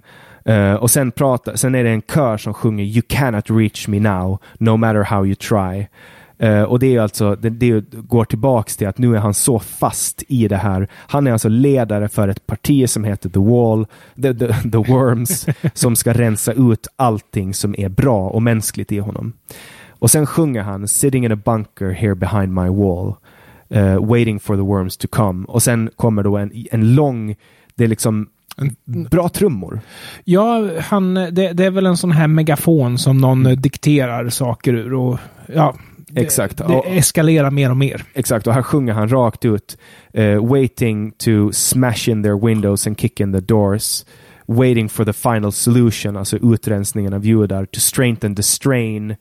Uh, och sen, prata, sen är det en kör som sjunger "You cannot reach me now, no matter how you try." Uh, och det är alltså, det, det går tillbaks till att nu är han så fast i det här. Han är alltså ledare för ett parti som heter The Wall, The, the, the Worms, som ska rensa ut allting som är bra och mänskligt i honom. Och sen sjunger han "Sitting in a bunker here behind my wall, uh, waiting for the worms to come." Och sen kommer då en, en lång, det är liksom bra trummor. Ja, han, det, det är väl en sån här megafon som någon mm. dikterar saker ur och ja, det, exakt. Det eskalerar mer och mer. Exakt, och här sjunger han rakt ut uh, "Waiting to smash in their windows and kick in the doors, waiting for the final solution", alltså utrensningen av judar, "to strengthen the strain,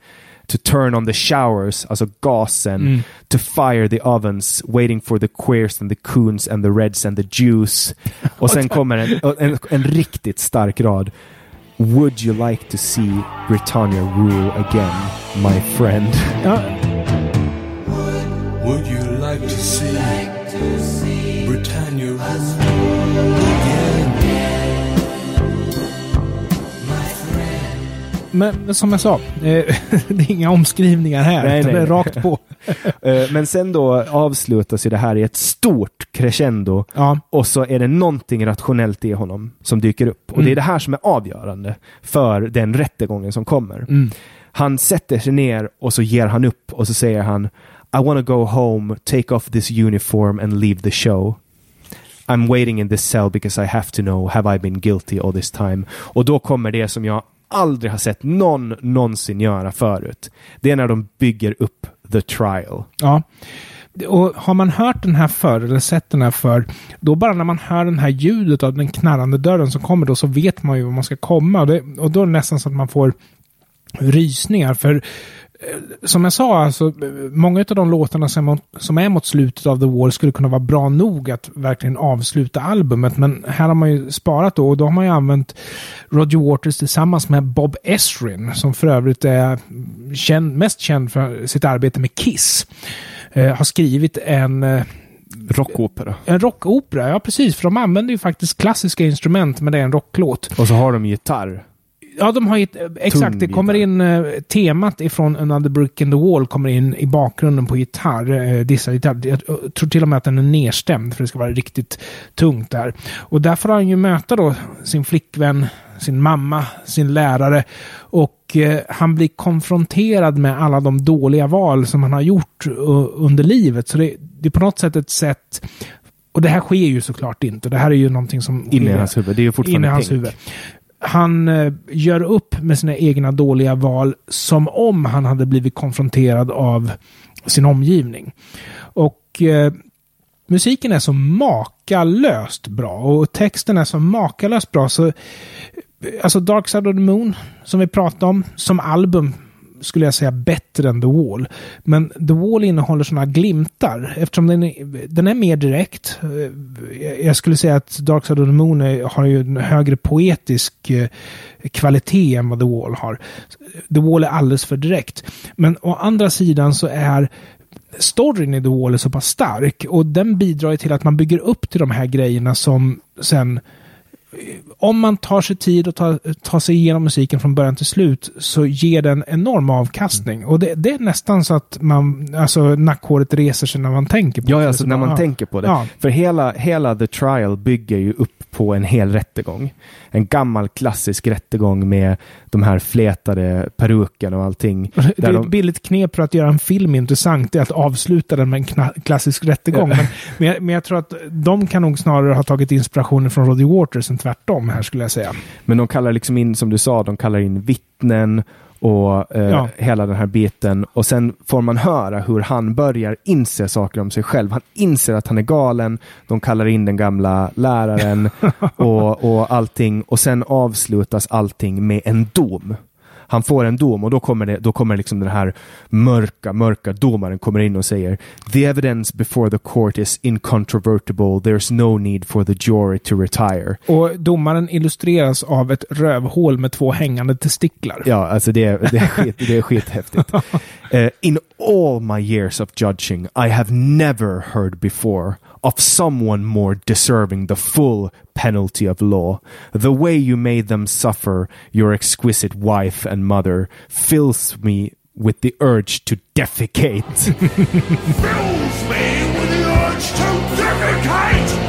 to turn on the showers", alltså gasen, mm. "to fire the ovens, waiting for the queers and the coons and the reds and the Jews." Och sen kommer en, en, en riktigt stark rad. "Would you like to see Britannia rule again, my friend?" Ja. "Would you like to see Britannia rule again, my friend?" Men som jag sa, det är inga omskrivningar här, nej, utan nej. Det är rakt på. Men sen då avslutas ju det här i ett stort crescendo, ja. Och så är det någonting rationellt i honom som dyker upp. Och mm. det är det här som är avgörande för den rättegången som kommer. Mm. Han sätter sig ner och så ger han upp och så säger han "I want to go home, take off this uniform and leave the show. I'm waiting in this cell because I have to know, have I been guilty all this time?" Och då kommer det som jag aldrig har sett någon någonsin göra förut. Det är när de bygger upp the trial. Ja, och har man hört den här förr eller sett den här förr, då bara när man hör den här ljudet av den knarrande dörren som kommer, då så vet man ju var man ska komma. Och, det, och då är det nästan så att man får rysningar, för som jag sa, alltså, många av de låtarna som är, mot, som är mot slutet av The Wall skulle kunna vara bra nog att verkligen avsluta albumet, men här har man ju sparat då, och då har man ju använt Roger Waters tillsammans med Bob Ezrin, som för övrigt är känd, mest känd för sitt arbete med Kiss, eh, har skrivit en eh, rockopera. En rockopera, ja precis, för de använder ju faktiskt klassiska instrument, men det är en rocklåt. Och så har de gitarr. Ja, de har ju, exakt, det kommer in temat ifrån Another Brick in the Wall kommer in i bakgrunden på gitarr, dissa gitarr. Jag tror till och med att den är nedstämd för det ska vara riktigt tungt där. Och där får han ju möta då sin flickvän, sin mamma, sin lärare och Och eh, han blir konfronterad med alla de dåliga val som han har gjort uh, under livet. Så det, det är på något sätt ett sätt... Och det här sker ju såklart inte. Det här är ju någonting som... Inne i hans huvud. Det är ju fortfarande hans huvud. Han eh, gör upp med sina egna dåliga val som om han hade blivit konfronterad av sin omgivning. Och... Eh, musiken är så makalöst bra och texten är så makalöst bra. Så, alltså Dark Side of the Moon som vi pratade om som album skulle jag säga bättre än The Wall. Men The Wall innehåller sådana glimtar eftersom den är, den är mer direkt. Jag skulle säga att Dark Side of the Moon är, har ju en högre poetisk kvalitet än vad The Wall har. The Wall är alldeles för direkt. Men å andra sidan så är storyn i The Wall är så pass stark och den bidrar till att man bygger upp till de här grejerna som sen om man tar sig tid och tar, tar sig igenom musiken från början till slut så ger den enorm avkastning. Mm. Och det, det är nästan så att man, alltså, nackhåret reser sig när man tänker på ja, det. Ja, alltså när man, man tänker på det. Ja. För hela, hela The Trial bygger ju upp på en hel rättegång. En gammal klassisk rättegång med de här flätade peruken och allting. Där det är ett de... billigt knep för att göra en film intressant är att avsluta den med en kna- klassisk rättegång. men, men, jag, men jag tror att de kan nog snarare ha tagit inspirationen från Roger Waters än tvärtom här skulle jag säga. Men de kallar liksom in, som du sa, de kallar in vittnen och eh, ja. hela den här biten. Och sen får man höra hur han börjar inse saker om sig själv. Han inser att han är galen. De kallar in den gamla läraren och, och allting. Och sen avslutas allting med en dom. Han får en dom och då kommer, det, då kommer liksom den här mörka, mörka domaren kommer in och säger: "The evidence before the court is incontrovertible. There's no need for the jury to retire." Och domaren illustreras av ett rövhål med två hängande testiklar. Ja, alltså det är, det är, skit, det är skithäftigt. Uh, "in all my years of judging, I have never heard before of someone more deserving the full penalty of law. The way you made them suffer, your exquisite wife and mother, fills me with the urge to defecate." Fills me with the urge to defecate!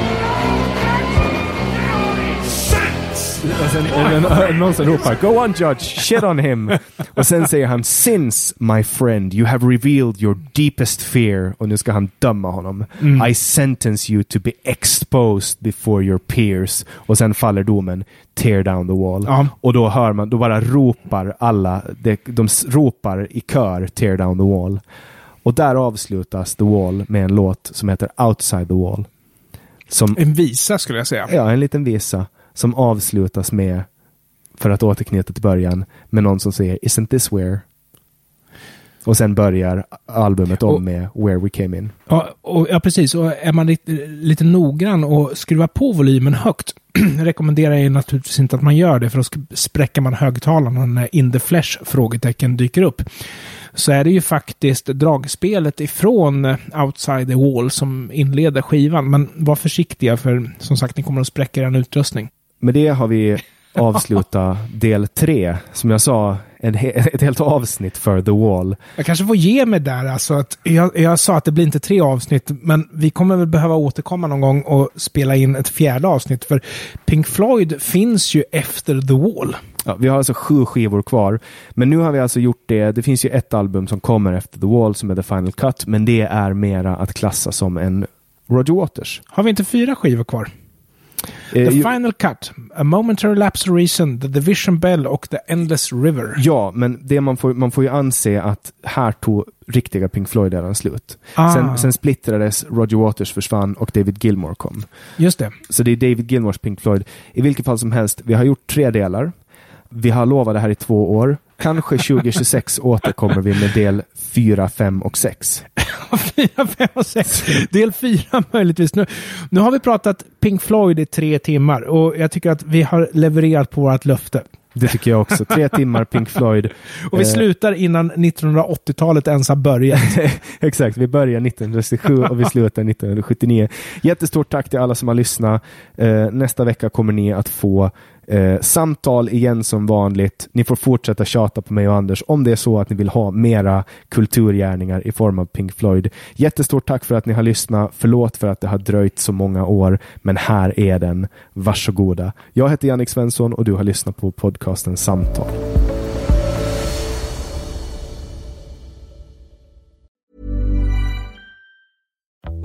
Någon som ropar, "Go on judge, shit on him." Och sen säger han: "Since my friend you have revealed your deepest fear." Och nu ska han döma honom. Mm. "I sentence you to be exposed before your peers." Och sen faller domen: "Tear down the wall." Ja. Och då hör man, då bara ropar alla, de, de ropar i kör: "Tear down the wall." Och där avslutas The Wall med en låt som heter Outside the Wall. Som, en visa skulle jag säga. Ja, en liten visa. Som avslutas med, för att återknyta till början, med någon som säger "Isn't this where?" Och sen börjar albumet om och, med "Where we came in". Ja, och, ja precis. Och är man lite, lite noggrann och skruvar på volymen högt rekommenderar jag naturligtvis inte att man gör det, för då spräcker man högtalarna när "in the flesh" frågetecken dyker upp. Så är det ju faktiskt dragspelet ifrån Outside the Wall som inleder skivan. Men var försiktiga, för som sagt ni kommer att spräcka er utrustning. Med det har vi avslutat del tre. Som jag sa, en he- ett helt avsnitt för The Wall. Jag kanske får ge mig där. Alltså att jag, jag sa att det blir inte tre avsnitt, men vi kommer väl behöva återkomma någon gång och spela in ett fjärde avsnitt. För Pink Floyd finns ju efter The Wall. Ja, vi har alltså sju skivor kvar. Men nu har vi alltså gjort det. Det finns ju ett album som kommer efter The Wall som är The Final Cut. Men det är mera att klassa som en Roger Waters. Har vi inte fyra skivor kvar? The Final Cut, A Momentary Lapse of Reason, The Division Bell och The Endless River. Ja, men det man får, man får ju anse att här tog riktiga Pink Floyd redan slut. Ah. Sen, sen splittrades, Roger Waters försvann och David Gilmour kom. Just det. Så det är David Gilmours Pink Floyd. I vilket fall som helst, vi har gjort tre delar. Vi har lovat det här i två år. Kanske tjugo tjugosex återkommer vi med del fyra, fem och sex. fyra, fem och sex. Del fyra möjligtvis. Nu, nu har vi pratat Pink Floyd i tre timmar. Och jag tycker att vi har levererat på vårt löfte. Det tycker jag också. Tre timmar Pink Floyd. Och vi eh. slutar innan nittonhundraåttiotalet ens har börjat. Exakt. Vi börjar nittonhundrasextiosju och vi slutar nittonhundrasjuttionio. Jättestort tack till alla som har lyssnat. Eh, nästa vecka kommer ni att få Eh, samtal igen som vanligt. Ni får fortsätta tjata på mig och Anders om det är så att ni vill ha mera kulturgärningar i form av Pink Floyd. Jättestort tack för att ni har lyssnat. Förlåt för att det har dröjt så många år, men här är den. Varsågoda. Jag heter Jannik Svensson och du har lyssnat på podcasten Samtal.